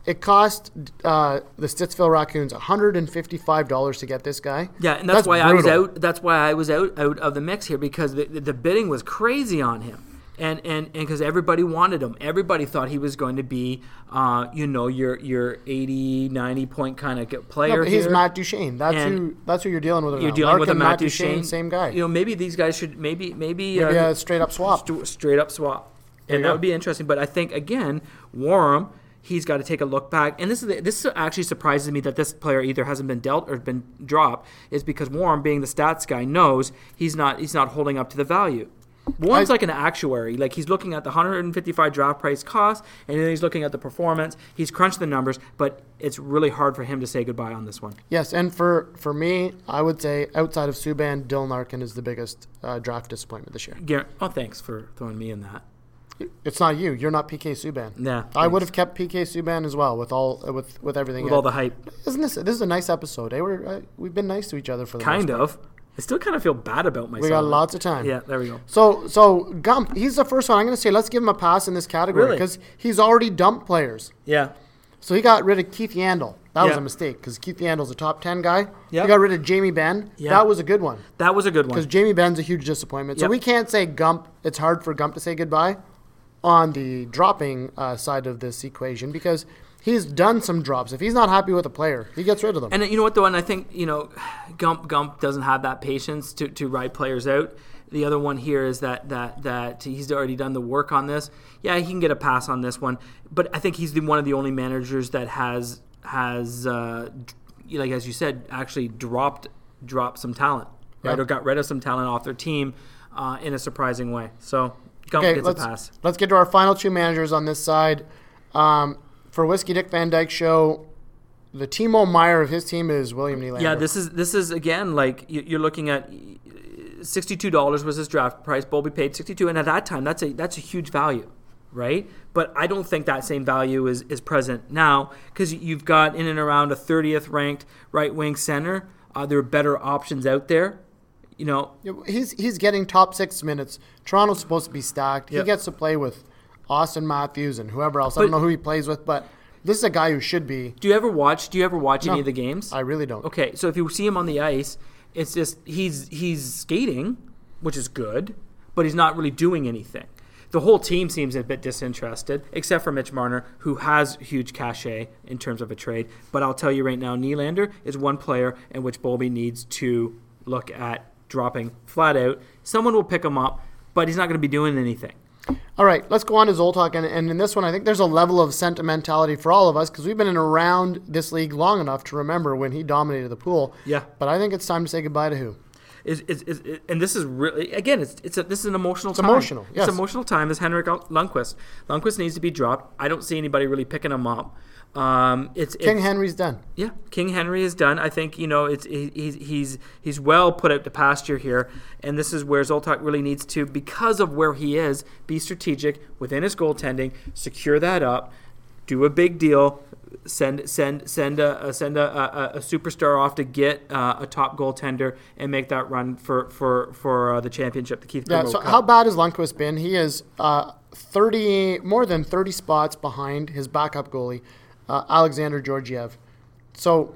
It cost uh, the Stittsville Raccoons one hundred fifty-five dollars to get this guy. Yeah, and that's, that's why brutal. I was out. That's why I was out, out of the mix here because the, the bidding was crazy on him, and and and because everybody wanted him. Everybody thought he was going to be, uh, you know, your your eighty, ninety point kind of player. No, but he's here. Matt Duchene. That's and who. That's who you're dealing with. Right you're now. dealing Larkin, with a Matt, Matt Duchene, Duchene, same guy. You know, maybe these guys should maybe maybe, maybe uh, a straight up swap. St- straight up swap, there and that go. would be interesting. But I think again, Wareham. He's got to take a look back. And this is this actually surprises me that this player either hasn't been dealt or been dropped is because Warren, being the stats guy, knows he's not he's not holding up to the value. Warren's I, like an actuary. Like he's looking at the one hundred fifty-five draft price cost, and then he's looking at the performance. He's crunched the numbers, but it's really hard for him to say goodbye on this one. Yes, and for, for me, I would say outside of Subban, Dylan Larkin is the biggest uh, draft disappointment this year. Garrett, oh, thanks for throwing me in that. It's not you. You're not P K Subban. Nah, I would have kept P K Subban as well with all with with everything. With all the hype. Isn't this this is a nice episode? Eh? We're, uh, we've been nice to each other for the kind of. Part. I still kind of feel bad about myself. We got lots of time. Yeah, there we go. So so Gump, he's the first one. I'm going to say let's give him a pass in this category because really? he's already dumped players. Yeah. So he got rid of Keith Yandel. That yeah. was a mistake because Keith Yandel's a top ten guy. Yep. He got rid of Jamie Benn. Yep. That was a good one. That was a good one. Because Jamie Benn's a huge disappointment. Yep. So we can't say Gump. It's hard for Gump to say goodbye on the dropping uh, side of this equation because he's done some drops. If he's not happy with a player, he gets rid of them. And you know what, though? And I think, you know, Gump Gump doesn't have that patience to, to ride players out. The other one here is that that that he's already done the work on this. Yeah, he can get a pass on this one. But I think he's the, one of the only managers that has – has, uh, like as you said, actually dropped dropped some talent, right? Yep. Or got rid of some talent off their team uh, in a surprising way. So, Gump okay, gets a pass. Let's get to our final two managers on this side. Um, for Whiskey Dick Van Dyke Show, the Timo Meyer of his team is William Nylander. Yeah, this is, this is again, like you're looking at sixty-two dollars was his draft price. Bowlby paid sixty-two dollars, and at that time, that's a that's a huge value. Right? But I don't think that same value is, is present now because you've got in and around a thirtieth ranked right wing center. Uh, there are better options out there. You know, he's he's getting top six minutes. Toronto's supposed to be stacked. Yep. He gets to play with Austin Matthews and whoever else. But, I don't know who he plays with, but this is a guy who should be. Do you ever watch? Do you ever watch no, any of the games? I really don't. Okay, so if you see him on the ice, it's just he's he's skating, which is good, but he's not really doing anything. The whole team seems a bit disinterested, except for Mitch Marner, who has huge cachet in terms of a trade. But I'll tell you right now, Nylander is one player in which Bowlby needs to look at dropping flat out. Someone will pick him up, but he's not going to be doing anything. All right, let's go on to Zoltok. And, and in this one, I think there's a level of sentimentality for all of us because we've been in around this league long enough to remember when he dominated the pool. Yeah. But I think it's time to say goodbye to who? Is, is, is, is, and this is really, again, it's it's a, this is an emotional it's time. It's emotional, yes. It's an emotional time. It's Henrik Lundqvist. Lundqvist needs to be dropped. I don't see anybody really picking him up. Um, it's King it's, Henry's done. Yeah, King Henry is done. I think you know it's he, he's he's he's well put out to pasture here, and this is where Zoltok really needs to, because of where he is, be strategic within his goaltending, secure that up, do a big deal, send send send a send a, a, a superstar off to get uh, a top goaltender and make that run for for for uh, the championship, the Keith Primeau. Yeah. So Cup. How bad has Lundqvist been? He is uh, thirty more than thirty spots behind his backup goalie. Uh, Alexander Georgiev. So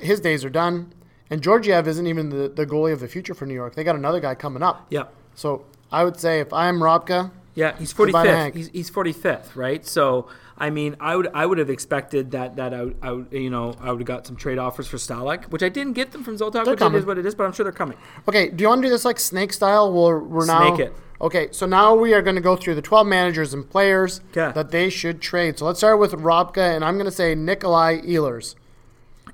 his days are done. And Georgiev isn't even the, the goalie of the future for New York. They got another guy coming up. Yeah. So I would say if I'm Robka. Yeah, he's forty-fifth. He's, he's forty-fifth, right? So, I mean, I would I would have expected that that I, I would, you know, I would have got some trade offers for Stalock, which I didn't get them from Zoltok, they're which coming. It is what it is, but I'm sure they're coming. Okay, do you want to do this like snake style? We'll, we're now snake it. Okay, so now we are going to go through the twelve managers and players Kay. That they should trade. So let's start with Robka, and I'm going to say Nikolai Ehlers.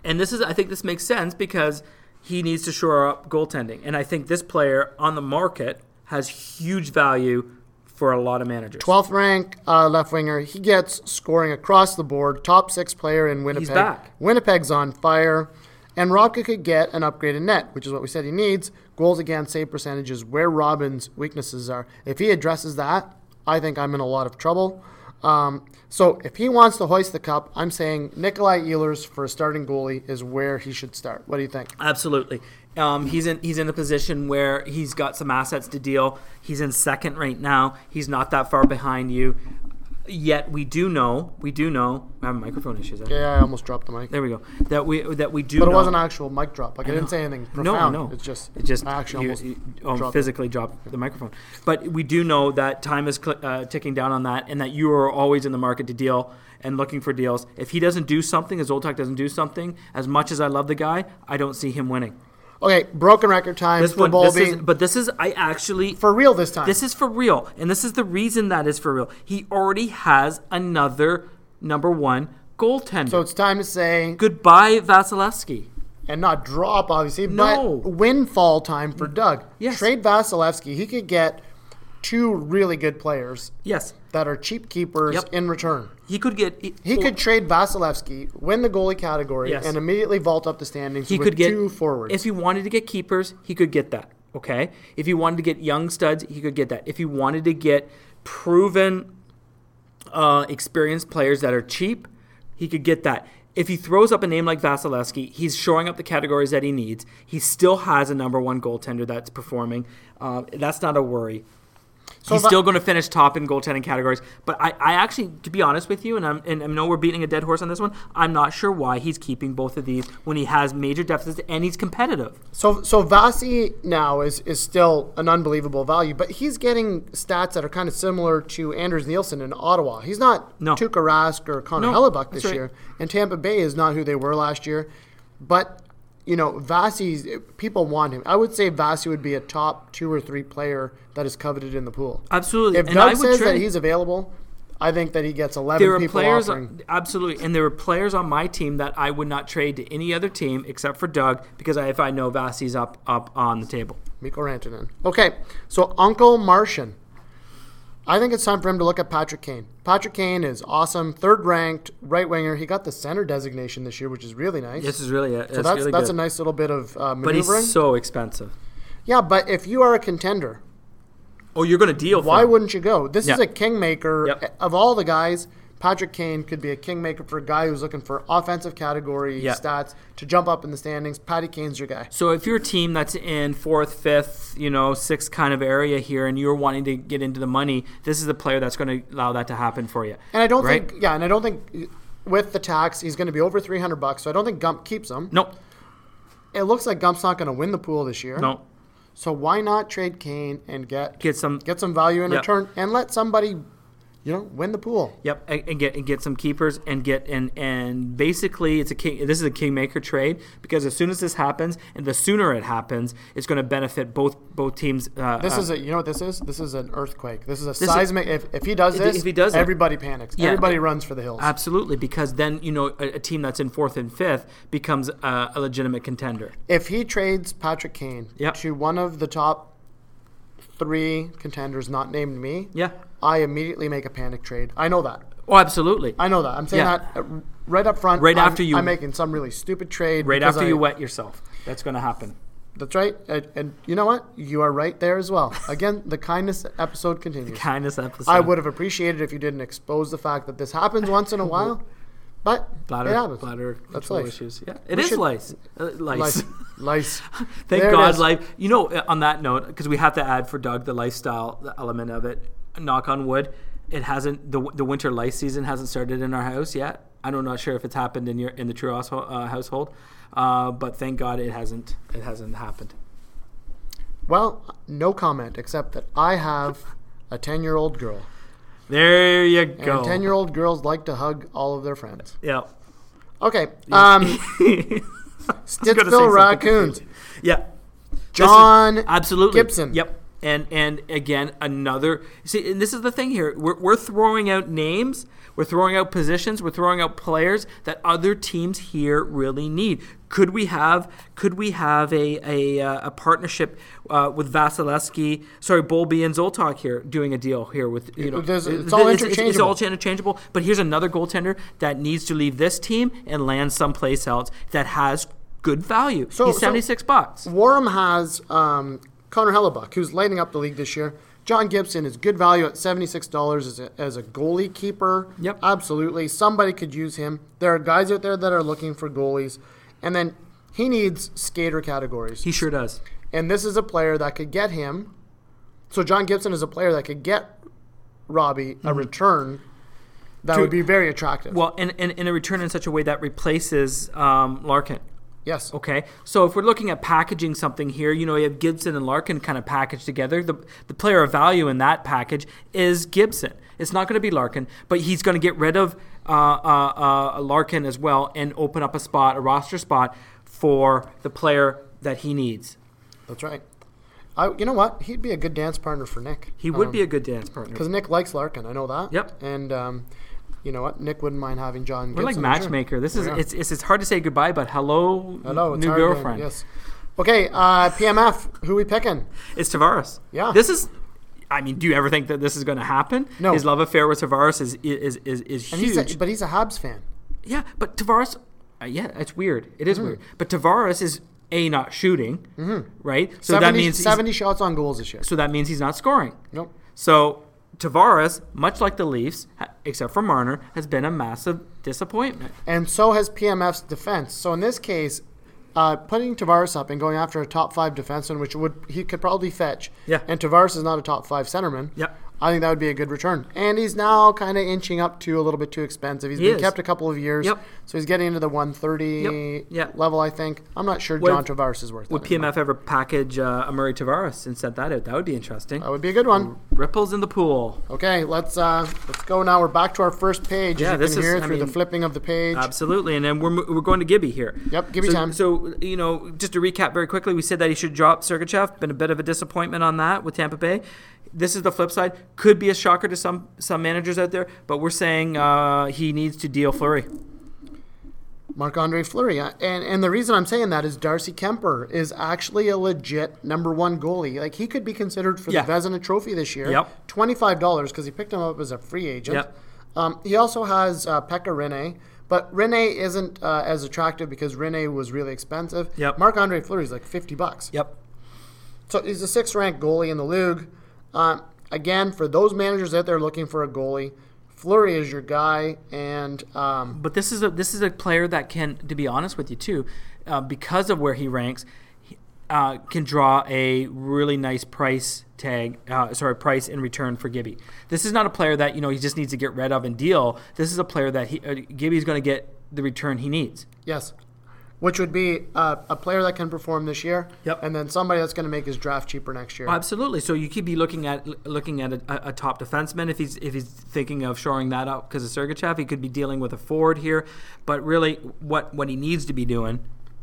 And this is, I think this makes sense because he needs to shore up goaltending. And I think this player on the market has huge value for a lot of managers. twelfth rank uh, left winger. He gets scoring across the board. Top six player in Winnipeg. He's back. Winnipeg's on fire. And Robka could get an upgraded net, which is what we said he needs. Goals against, save percentages, where Robin's weaknesses are. If he addresses that, I think I'm in a lot of trouble. Um, so if he wants to hoist the cup, I'm saying Nikolai Ehlers for a starting goalie is where he should start. What do you think? Absolutely. Um, he's in he's in a position where he's got some assets to deal. He's in second right now. He's not that far behind you. Yet we do know, we do know. I have microphone issues. I yeah, I almost dropped the mic. There we go. That we that we do. But it know, was an actual mic drop. Like I, I didn't say anything profound. No, no. It's just it just I actually you, almost you, oh, dropped physically it. dropped the microphone. But we do know that time is cl- uh, ticking down on that, and that you are always in the market to deal and looking for deals. If he doesn't do something, as Zoltok doesn't do something, as much as I love the guy, I don't see him winning. Okay, broken record time this for Bolby. But this is, I actually... For real this time. This is for real. And this is the reason that is for real. He already has another number one goaltender. So it's time to say... Goodbye, Vasilevsky. And not drop, obviously. No. But windfall time for Doug. Yes. Trade Vasilevsky. He could get two really good players. Yes. That are cheap keepers yep. in return. He could get... He, he could trade Vasilevsky, win the goalie category, yes. and immediately vault up the standings he with could get, two forwards. If he wanted to get keepers, he could get that, okay? If he wanted to get young studs, he could get that. If he wanted to get proven, uh, experienced players that are cheap, he could get that. If he throws up a name like Vasilevsky, he's showing up the categories that he needs. He still has a number one goaltender that's performing. Uh, that's not a worry. So he's still going to finish top in goaltending categories. But I, I actually, to be honest with you, and, I'm, and I know we're beating a dead horse on this one, I'm not sure why he's keeping both of these when he has major deficits and he's competitive. So so Vasi now is, is still an unbelievable value, but he's getting stats that are kind of similar to Anders Nielsen in Ottawa. He's not no. Tuukka Rask or Connor no, Hellebuyck this right. year, and Tampa Bay is not who they were last year. But, you know, Vasi's people want him. I would say Vasi would be a top two or three player that is coveted in the pool. Absolutely. If and Doug I would says trade. That he's available, I think that he gets eleven there are people players, offering. Absolutely. And there are players on my team that I would not trade to any other team except for Doug because I, if I know Vasi's up up on the table. Mikko Rantanen. Okay, so Uncle Martian. I think it's time for him to look at Patrick Kane. Patrick Kane is awesome, third-ranked right winger. He got the center designation this year, which is really nice. This is really, uh, so that's really that's good. A nice little bit of uh, maneuvering. But he's so expensive. Yeah, but if you are a contender, oh, you're going to deal. Why for wouldn't you go? This yeah. is a kingmaker yep. of all the guys. Patrick Kane could be a kingmaker for a guy who's looking for offensive category yep. stats to jump up in the standings. Patty Kane's your guy. So if you're a team that's in fourth, fifth, you know, sixth kind of area here and you're wanting to get into the money, this is the player that's going to allow that to happen for you. And I don't right? think, yeah, and I don't think with the tax, he's going to be over three hundred bucks. So I don't think Gump keeps him. Nope. It looks like Gump's not going to win the pool this year. Nope. So why not trade Kane and get, get, some, get some value in yep. return and let somebody... You know, win the pool. Yep, and, and get and get some keepers and get and and basically it's a king. This is a kingmaker trade because as soon as this happens and the sooner it happens, it's going to benefit both both teams. Uh, this uh, is a you know what this is. This is an earthquake. This is a this seismic. Is, if if he does this, if he does everybody it. panics. Yeah, everybody runs for the hills. Absolutely, because then you know a, a team that's in fourth and fifth becomes uh, a legitimate contender. If he trades Patrick Kane yep. to one of the top three contenders not named me, yeah. I immediately make a panic trade. I know that. Oh, absolutely. I know that. I'm saying yeah. that right up front, right I'm, after you, I'm making some really stupid trade. Right after I, you wet yourself. That's going to happen. That's right. And, and you know what? You are right there as well. Again, the kindness episode continues. The kindness episode. I would have appreciated if you didn't expose the fact that this happens once in a while. But bladder, it happens. Bladder That's lice. Issues. Yeah, it we is should, lice. Uh, lice. Lice. Lice. Thank there God, life. You know, on that note, because we have to add for Doug the lifestyle the element of it. Knock on wood, it hasn't. The the winter lice season hasn't started in our house yet. I'm not sure if it's happened in your in the Truos uh, household, uh, but thank God it hasn't. It hasn't happened. Well, no comment except that I have a ten-year-old girl. There you go. And ten-year-old girls like to hug all of their friends. Yeah. Okay. Um, Stittsville Raccoons. Yeah. John is, absolutely. Gibson. Yep. And and again, another – see, and this is the thing here. We're, we're throwing out names. We're throwing out positions. We're throwing out players that other teams here really need. Could we have could we have a a, a partnership uh, with Vasilevsky, sorry, Bowlby and Zoltok here doing a deal here with you know There's, it's all it's, interchangeable. It's, it's all interchangeable. But here's another goaltender that needs to leave this team and land someplace else that has good value. So, He's seventy-six so bucks. Wareham has um, Connor Hellebuck, who's lighting up the league this year. John Gibson is good value at seventy-six dollars as a, as a goalie keeper. Yep, absolutely. Somebody could use him. There are guys out there that are looking for goalies. And then he needs skater categories. He sure does. And this is a player that could get him. So John Gibson is a player that could get Robbie mm-hmm. a return that True. would be very attractive. Well, and, and, and a return in such a way that replaces um, Larkin. Yes. Okay. So if we're looking at packaging something here, you know, you have Gibson and Larkin kind of packaged together. The the player of value in that package is Gibson. It's not going to be Larkin, but he's going to get rid of uh, uh, uh, Larkin as well and open up a spot, a roster spot for the player that he needs. That's right. I, you know what? He'd be a good dance partner for Nik. He would um, be a good dance partner. Because Nik likes Larkin. I know that. Yep. And... Um, you know what? Nik wouldn't mind having John Gibson. We're like matchmaker. This is yeah. it's, it's it's hard to say goodbye, but hello, hello new girlfriend. Game, yes. Okay, uh, P M F. Who we picking? It's Tavares. Yeah. This is. I mean, do you ever think that this is going to happen? No. His love affair with Tavares is is is, is huge. He's a, but he's a Habs fan. Yeah, but Tavares. Uh, yeah, it's weird. It is mm-hmm. weird. But Tavares is a not shooting, mm-hmm. right? So seventy, that means seventy shots on goals this year. So that means he's not scoring. Nope. So. Tavares, much like the Leafs, except for Marner, has been a massive disappointment. And so has P M F's defense. So in this case, uh, putting Tavares up and going after a top five defenseman, which would he could probably fetch, yeah. and Tavares is not a top five centerman, yep. I think that would be a good return. And he's now kind of inching up to a little bit too expensive. He's he been is. kept a couple of years, yep. so he's getting into the one thirty yep. Yep. level, I think. I'm not sure what John if, Tavares is worth Would P M F anymore. ever package uh, a Murray Tavares and send that out? That would be interesting. That would be a good one. Ripples in the pool. Okay, let's uh, let's go now. We're back to our first page. Yeah, as you this can is, hear I through mean, the flipping of the page. Absolutely, and then we're we're going to Gibby here. Yep, Gibby so, time. So, you know, just to recap very quickly, we said that he should drop Sergachev. Been a bit of a disappointment on that with Tampa Bay. This is the flip side. Could be a shocker to some some managers out there, but we're saying uh, he needs to deal Fleury. Marc-Andre Fleury. And, and the reason I'm saying that is Darcy Kemper is actually a legit number one goalie. Like, he could be considered for yeah. the Vezina Trophy this year. Yep. twenty-five dollars because he picked him up as a free agent. Yep. Um, he also has uh, Pekka Rinne. But Rinne isn't uh, as attractive because Rinne was really expensive. Yep. Marc-Andre Fleury is like fifty bucks. Yep. So he's a sixth-ranked goalie in the league. Uh, again, for those managers out there looking for a goalie, Fleury is your guy. And um, but this is a this is a player that can, to be honest with you too, uh, because of where he ranks, uh, can draw a really nice price tag. Uh, sorry, price in return for Gibby. This is not a player that you know he just needs to get rid of and deal. This is a player that he uh, Gibby's going to get the return he needs. Yes. Which would be uh, a player that can perform this year, yep. and then somebody that's going to make his draft cheaper next year. Absolutely. So you could be looking at looking at a, a top defenseman if he's if he's thinking of shoring that up because of Sergachev. He could be dealing with a forward here, but really, what what he needs to be doing,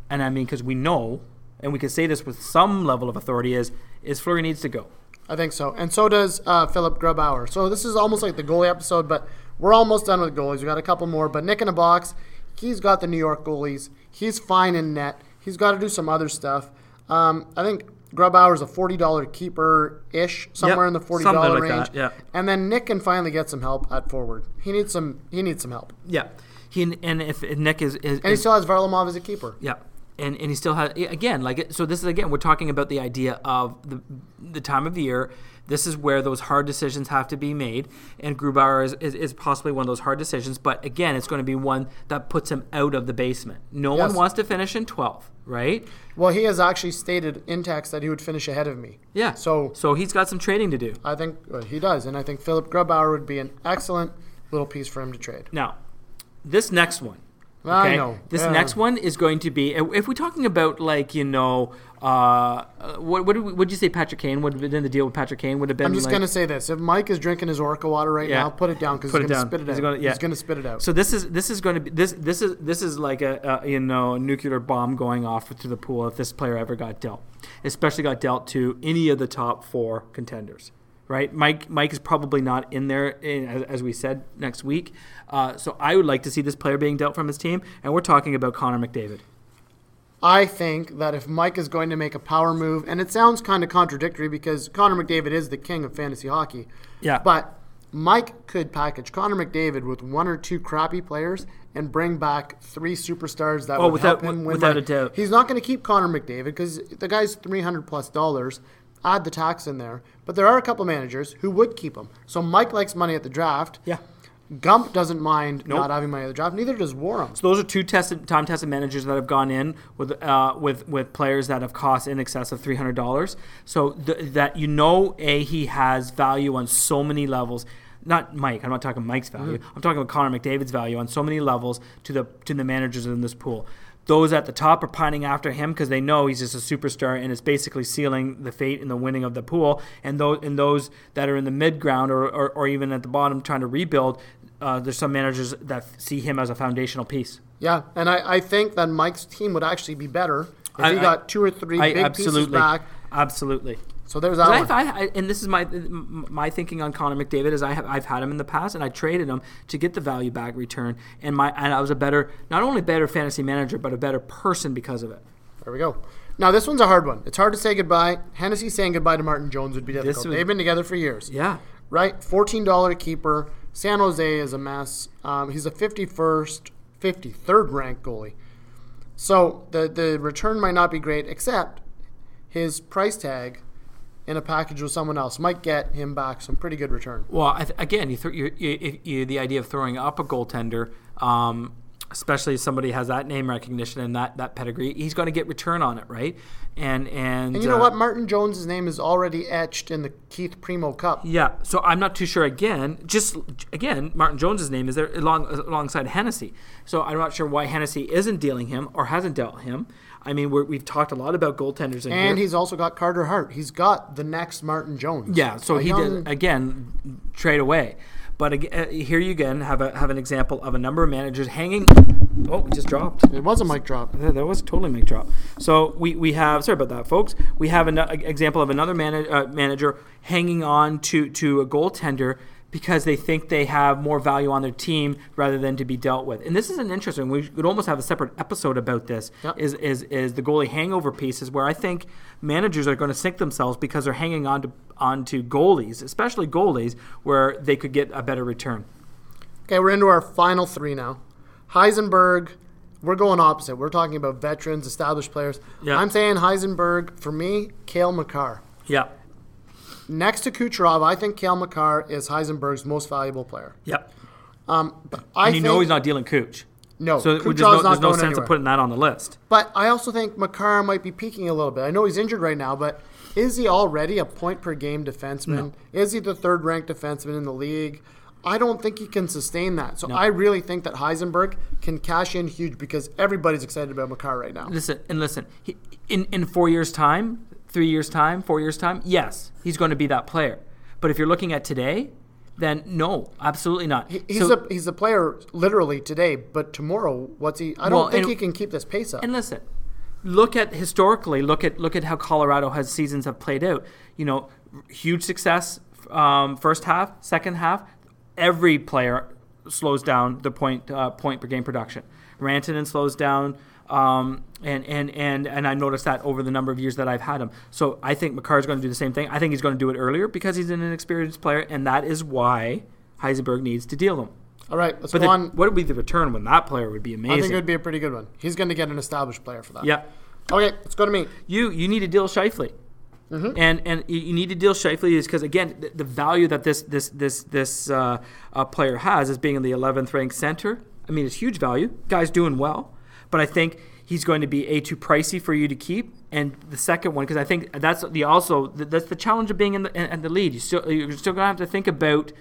and I mean because we know and we can say this with some level of authority is is Fleury needs to go. I think so, and so does uh, Philip Grubauer. So this is almost like the goalie episode, but we're almost done with goalies. We got a couple more, but Nik in a box. He's got the New York goalies. He's fine in net. He's got to do some other stuff. Um, I think Grubauer's a forty dollars keeper-ish, somewhere yep, in the forty dollars range. That, yeah. And then Nik can finally get some help at forward. He needs some. He needs some help. Yeah. he and if Nick is, is and he still has Varlamov as a keeper. Yeah. And and he still has, again, like, so this is, again, we're talking about the idea of the the time of year. This is where those hard decisions have to be made, and Grubauer is, is, is possibly one of those hard decisions, but again, it's going to be one that puts him out of the basement. No yes. one wants to finish in twelfth, right? Well, he has actually stated in text that he would finish ahead of me. Yeah, so so he's got some trading to do. I think well, he does, and I think Philip Grubauer would be an excellent little piece for him to trade. Now, this next one. Okay. I know. This yeah. next one is going to be, if we're talking about, like, you know, uh, what what would you say Patrick Kane would have been in the deal with Patrick Kane would have been? I'm just like, going to say this. If Mike is drinking his Orca water right yeah. now, put it down because he's going to spit it he's out. Gonna, yeah. He's going to spit it out. So this is this is going to be this this is this is like a, a you know, nuclear bomb going off through the pool if this player ever got dealt, especially got dealt to any of the top four contenders. Right, Mike. Mike is probably not in there, in, as, as we said, next week. Uh, so I would like to see this player being dealt from his team, and we're talking about Connor McDavid. I think that if Mike is going to make a power move, and it sounds kind of contradictory because Connor McDavid is the king of fantasy hockey. Yeah. But Mike could package Connor McDavid with one or two crappy players and bring back three superstars that oh, would without, help him win. Without like, a doubt. He's not going to keep Connor McDavid because the guy's three hundred plus dollars. Add the tax in there. But there are a couple managers who would keep him. So Mike likes money at the draft. Yeah. Gump doesn't mind nope. not having money at the draft. Neither does Wareham. So those are two tested, time-tested managers that have gone in with uh, with with players that have cost in excess of three hundred dollars. So th- that you know, A, he has value on so many levels. Not Mike. I'm not talking Mike's value. Mm-hmm. I'm talking about Connor McDavid's value on so many levels to the to the managers in this pool. Those at the top are pining after him because they know he's just a superstar and it's basically sealing the fate and the winning of the pool. And those and those that are in the mid-ground or, or, or even at the bottom trying to rebuild, uh, there's some managers that see him as a foundational piece. Yeah, and I, I think that Mike's team would actually be better if I, he got I, two or three I, big absolutely, pieces back. Absolutely. So there's that one. I, I, and this is my my thinking on Connor McDavid is I have I've had him in the past and I traded him to get the value back return and my and I was a better not only better fantasy manager but a better person because of it. There we go. Now this one's a hard one. It's hard to say goodbye. Hennessy saying goodbye to Martin Jones would be difficult. Would, They've been together for years. Yeah. Right. fourteen dollars keeper. San Jose is a mess. Um, he's a fifty-first, fifty-third ranked goalie. So the the return might not be great except his price tag. In a package with someone else, might get him back some pretty good return. Well, I th- again, you, th- you, you, you the idea of throwing up a goaltender, um, especially if somebody has that name recognition and that, that pedigree, he's going to get return on it, right? And and, and you know uh, what? Martin Jones' name is already etched in the Keith Primo Cup. Yeah, so I'm not too sure. Again, just again, Martin Jones' name is there along, alongside Hennessy. So I'm not sure why Hennessy isn't dealing him or hasn't dealt him. I mean, we're, we've talked a lot about goaltenders. In and here. He's also got Carter Hart. He's got the next Martin Jones. Yeah, so a he young... did, again, trade away. But again, here you again have a, have an example of a number of managers hanging. Oh, we just dropped. It was a mic drop. That was totally a mic drop. So we, we have, sorry about that, folks. We have an example of another manage, uh, manager hanging on to, to a goaltender because they think they have more value on their team rather than to be dealt with. And this is an interesting, we could almost have a separate episode about this, yep. is, is is the goalie hangover pieces where I think managers are going to sink themselves because they're hanging on to, on to goalies, especially goalies, where they could get a better return. Okay, we're into our final three now. Heisenberg, we're going opposite. We're talking about veterans, established players. Yep. I'm saying Heisenberg, for me, Cale Makar. Yeah. Next to Kucherov, I think Cale Makar is Heisenberg's most valuable player. Yep. Um, but I and you think, know he's not dealing Kuch. No. So Kucherov's there's no, there's not no sense anywhere. Of putting that on the list. But I also think Makar might be peaking a little bit. I know he's injured right now, but is he already a point-per-game defenseman? No. Is he the third-ranked defenseman in the league? I don't think he can sustain that. So no. I really think that Heisenberg can cash in huge because everybody's excited about Makar right now. Listen, and listen, he, in, in four years' time... Three years' time, four years' time, yes, he's going to be that player. But if you're looking at today, then no, absolutely not. He, he's, so, a, he's a player literally today, but tomorrow, what's he? I don't well, think and, he can keep this pace up. And listen, look at historically, look at look at how Colorado has seasons have played out. You know, huge success um, first half, second half. Every player slows down the point uh, point per game production. Rantanen slows down. Um, and, and, and, and I noticed that over the number of years that I've had him. So I think Makar's going to do the same thing. I think he's going to do it earlier because he's an inexperienced player, and that is why Heisenberg needs to deal him. All right, let's but go the, on. What would be the return when that player would be amazing? I think it would be a pretty good one. He's going to get an established player for that. Yeah. Okay, let's go to me. You you need to deal Scheifele. Mm-hmm. And and you need to deal Scheifele is because, again, the, the value that this this this this uh, uh, player has is being in the eleventh ranked center. I mean, it's huge value. Guy's doing well. But I think he's going to be, A, too pricey for you to keep. And the second one, because I think that's the also that's the challenge of being in the, in, in the lead. You still, you're still going to have to think about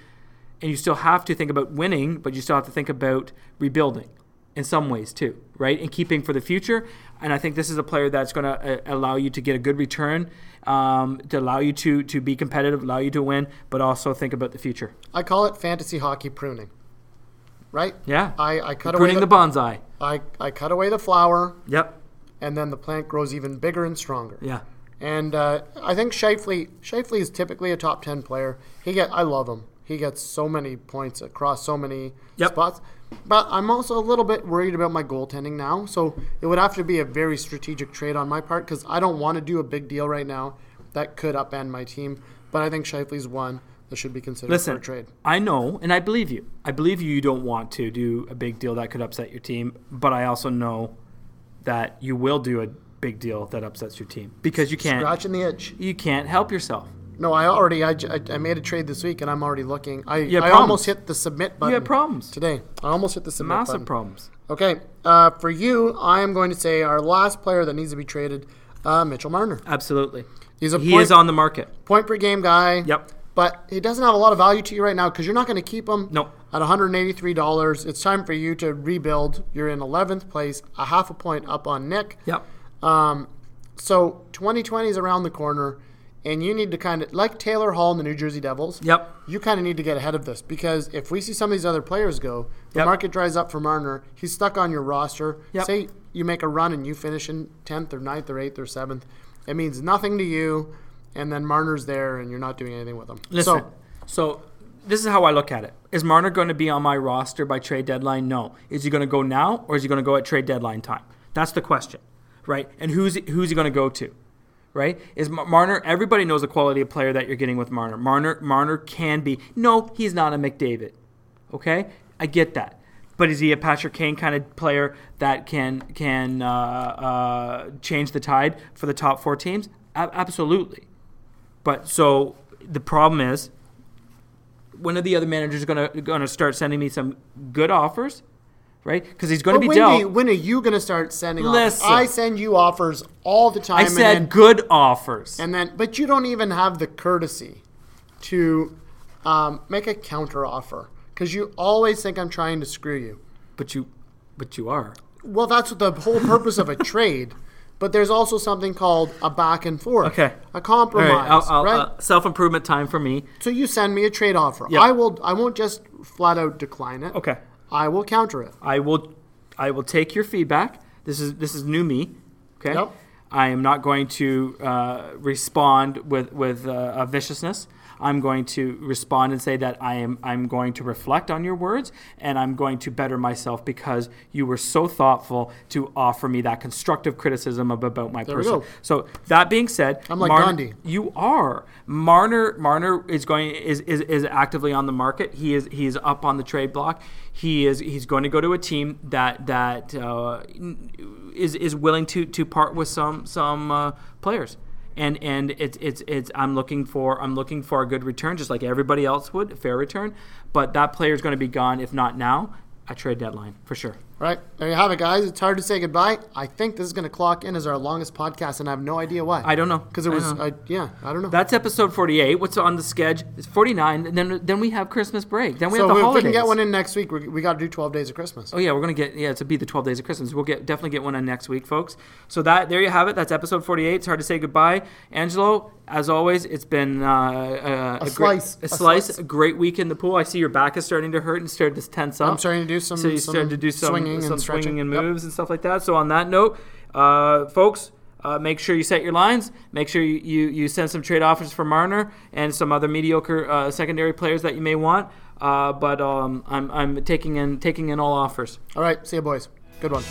And you still have to think about winning, but you still have to think about rebuilding in some ways too, right? And keeping for the future. And I think this is a player that's going to uh, allow you to get a good return, um, to allow you to to be competitive, allow you to win, but also think about the future. I call it fantasy hockey pruning, right? Yeah. I, I cut pruning away the, the bonsai. I, I cut away the flower. Yep. And then the plant grows even bigger and stronger. Yeah. And uh, I think Scheifele, Scheifele is typically a top ten player. He get I love him. He gets so many points across so many yep. spots. But I'm also a little bit worried about my goaltending now. So it would have to be a very strategic trade on my part because I don't want to do a big deal right now that could upend my team. But I think Scheifele's one that should be considered Listen, for a trade. I know, and I believe you. I believe you you don't want to do a big deal that could upset your team. But I also know that you will do a big deal that upsets your team because you can't. Scratching the itch. You can't help yourself. No, I already I, I made a trade this week, and I'm already looking. I I almost hit the submit button. You had problems. Today. I almost hit the submit Massive button. Massive problems. Okay. Uh, for you, I am going to say our last player that needs to be traded, uh, Mitchell Marner. Absolutely. He's a he point, is on the market. Point per game guy. Yep. But he doesn't have a lot of value to you right now because you're not going to keep him. No. At one hundred eighty-three dollars, it's time for you to rebuild. You're in eleventh place, a half a point up on Nick. Yep. Um, so twenty twenty is around the corner. And you need to kind of, like Taylor Hall and the New Jersey Devils, yep. you kind of need to get ahead of this. Because if we see some of these other players go, the yep. market dries up for Marner. He's stuck on your roster. Yep. Say you make a run and you finish in tenth or ninth or eighth or seventh. It means nothing to you. And then Marner's there and you're not doing anything with him. Listen, so, so this is how I look at it. Is Marner going to be on my roster by trade deadline? No. Is he going to go now or is he going to go at trade deadline time? That's the question, right? And who's who's he going to go to? Right? Is Marner, everybody knows the quality of player that you're getting with Marner. Marner Marner can be, no, he's not a McDavid. Okay? I get that. But is he a Patrick Kane kind of player that can can uh, uh, change the tide for the top four teams? A- absolutely. But so the problem is, when are the other managers going to going to start sending me some good offers? Right? Because he's going to be when dealt. Do you, when are you going to start sending Listen, offers? I send you offers all the time. I said and then, good offers. and then, But you don't even have the courtesy to um, make a counter offer because you always think I'm trying to screw you. But you but you are. Well, that's the whole purpose of a trade. But there's also something called a back and forth. Okay. A compromise. All right. I'll, I'll, right? Uh, self-improvement time for me. So you send me a trade offer. Yep. I will. I won't just flat out decline it. Okay. I will counter it. I will I will take your feedback. This is this is new me, okay? Yep. I am not going to uh, respond with, with uh, a viciousness. I'm going to respond and say that I am I'm going to reflect on your words and I'm going to better myself because you were so thoughtful to offer me that constructive criticism of, about my there person. We go. So that being said, I'm like Marner, Gandhi. You are Marner. Marner is going is, is, is actively on the market. He is he is up on the trade block. He is he's going to go to a team that that uh, is is willing to to part with some some uh, players. And and it's it's it's I'm looking for I'm looking for a good return, just like everybody else would, a fair return. But that player is going to be gone, if not now, at trade deadline for sure. All right, there you have it, guys. It's hard to say goodbye. I think this is going to clock in as our longest podcast, and I have no idea why. I don't know because it was I I, yeah I don't know. That's episode forty-eight. What's on the schedule? It's forty-nine. And then then we have Christmas break. Then we so have the we, holidays. So we can get one in next week. We we got to do twelve days of Christmas. Oh yeah, we're gonna get yeah to be the twelve days of Christmas. We'll get definitely get one in next week, folks. So that there you have it. That's episode forty-eight. It's hard to say goodbye, Angelo. As always, it's been uh, uh, a, a, slice. Great, a, a slice, slice, a great week in the pool. I see your back is starting to hurt and starting to tense up. I'm starting to do some. So you started to do some swinging some and swinging stretching. and moves yep. and stuff like that. So on that note, uh, folks, uh, make sure you set your lines. Make sure you, you, you send some trade offers for Marner and some other mediocre uh, secondary players that you may want. Uh, but um, I'm I'm taking in taking in all offers. All right, see you boys. Good one.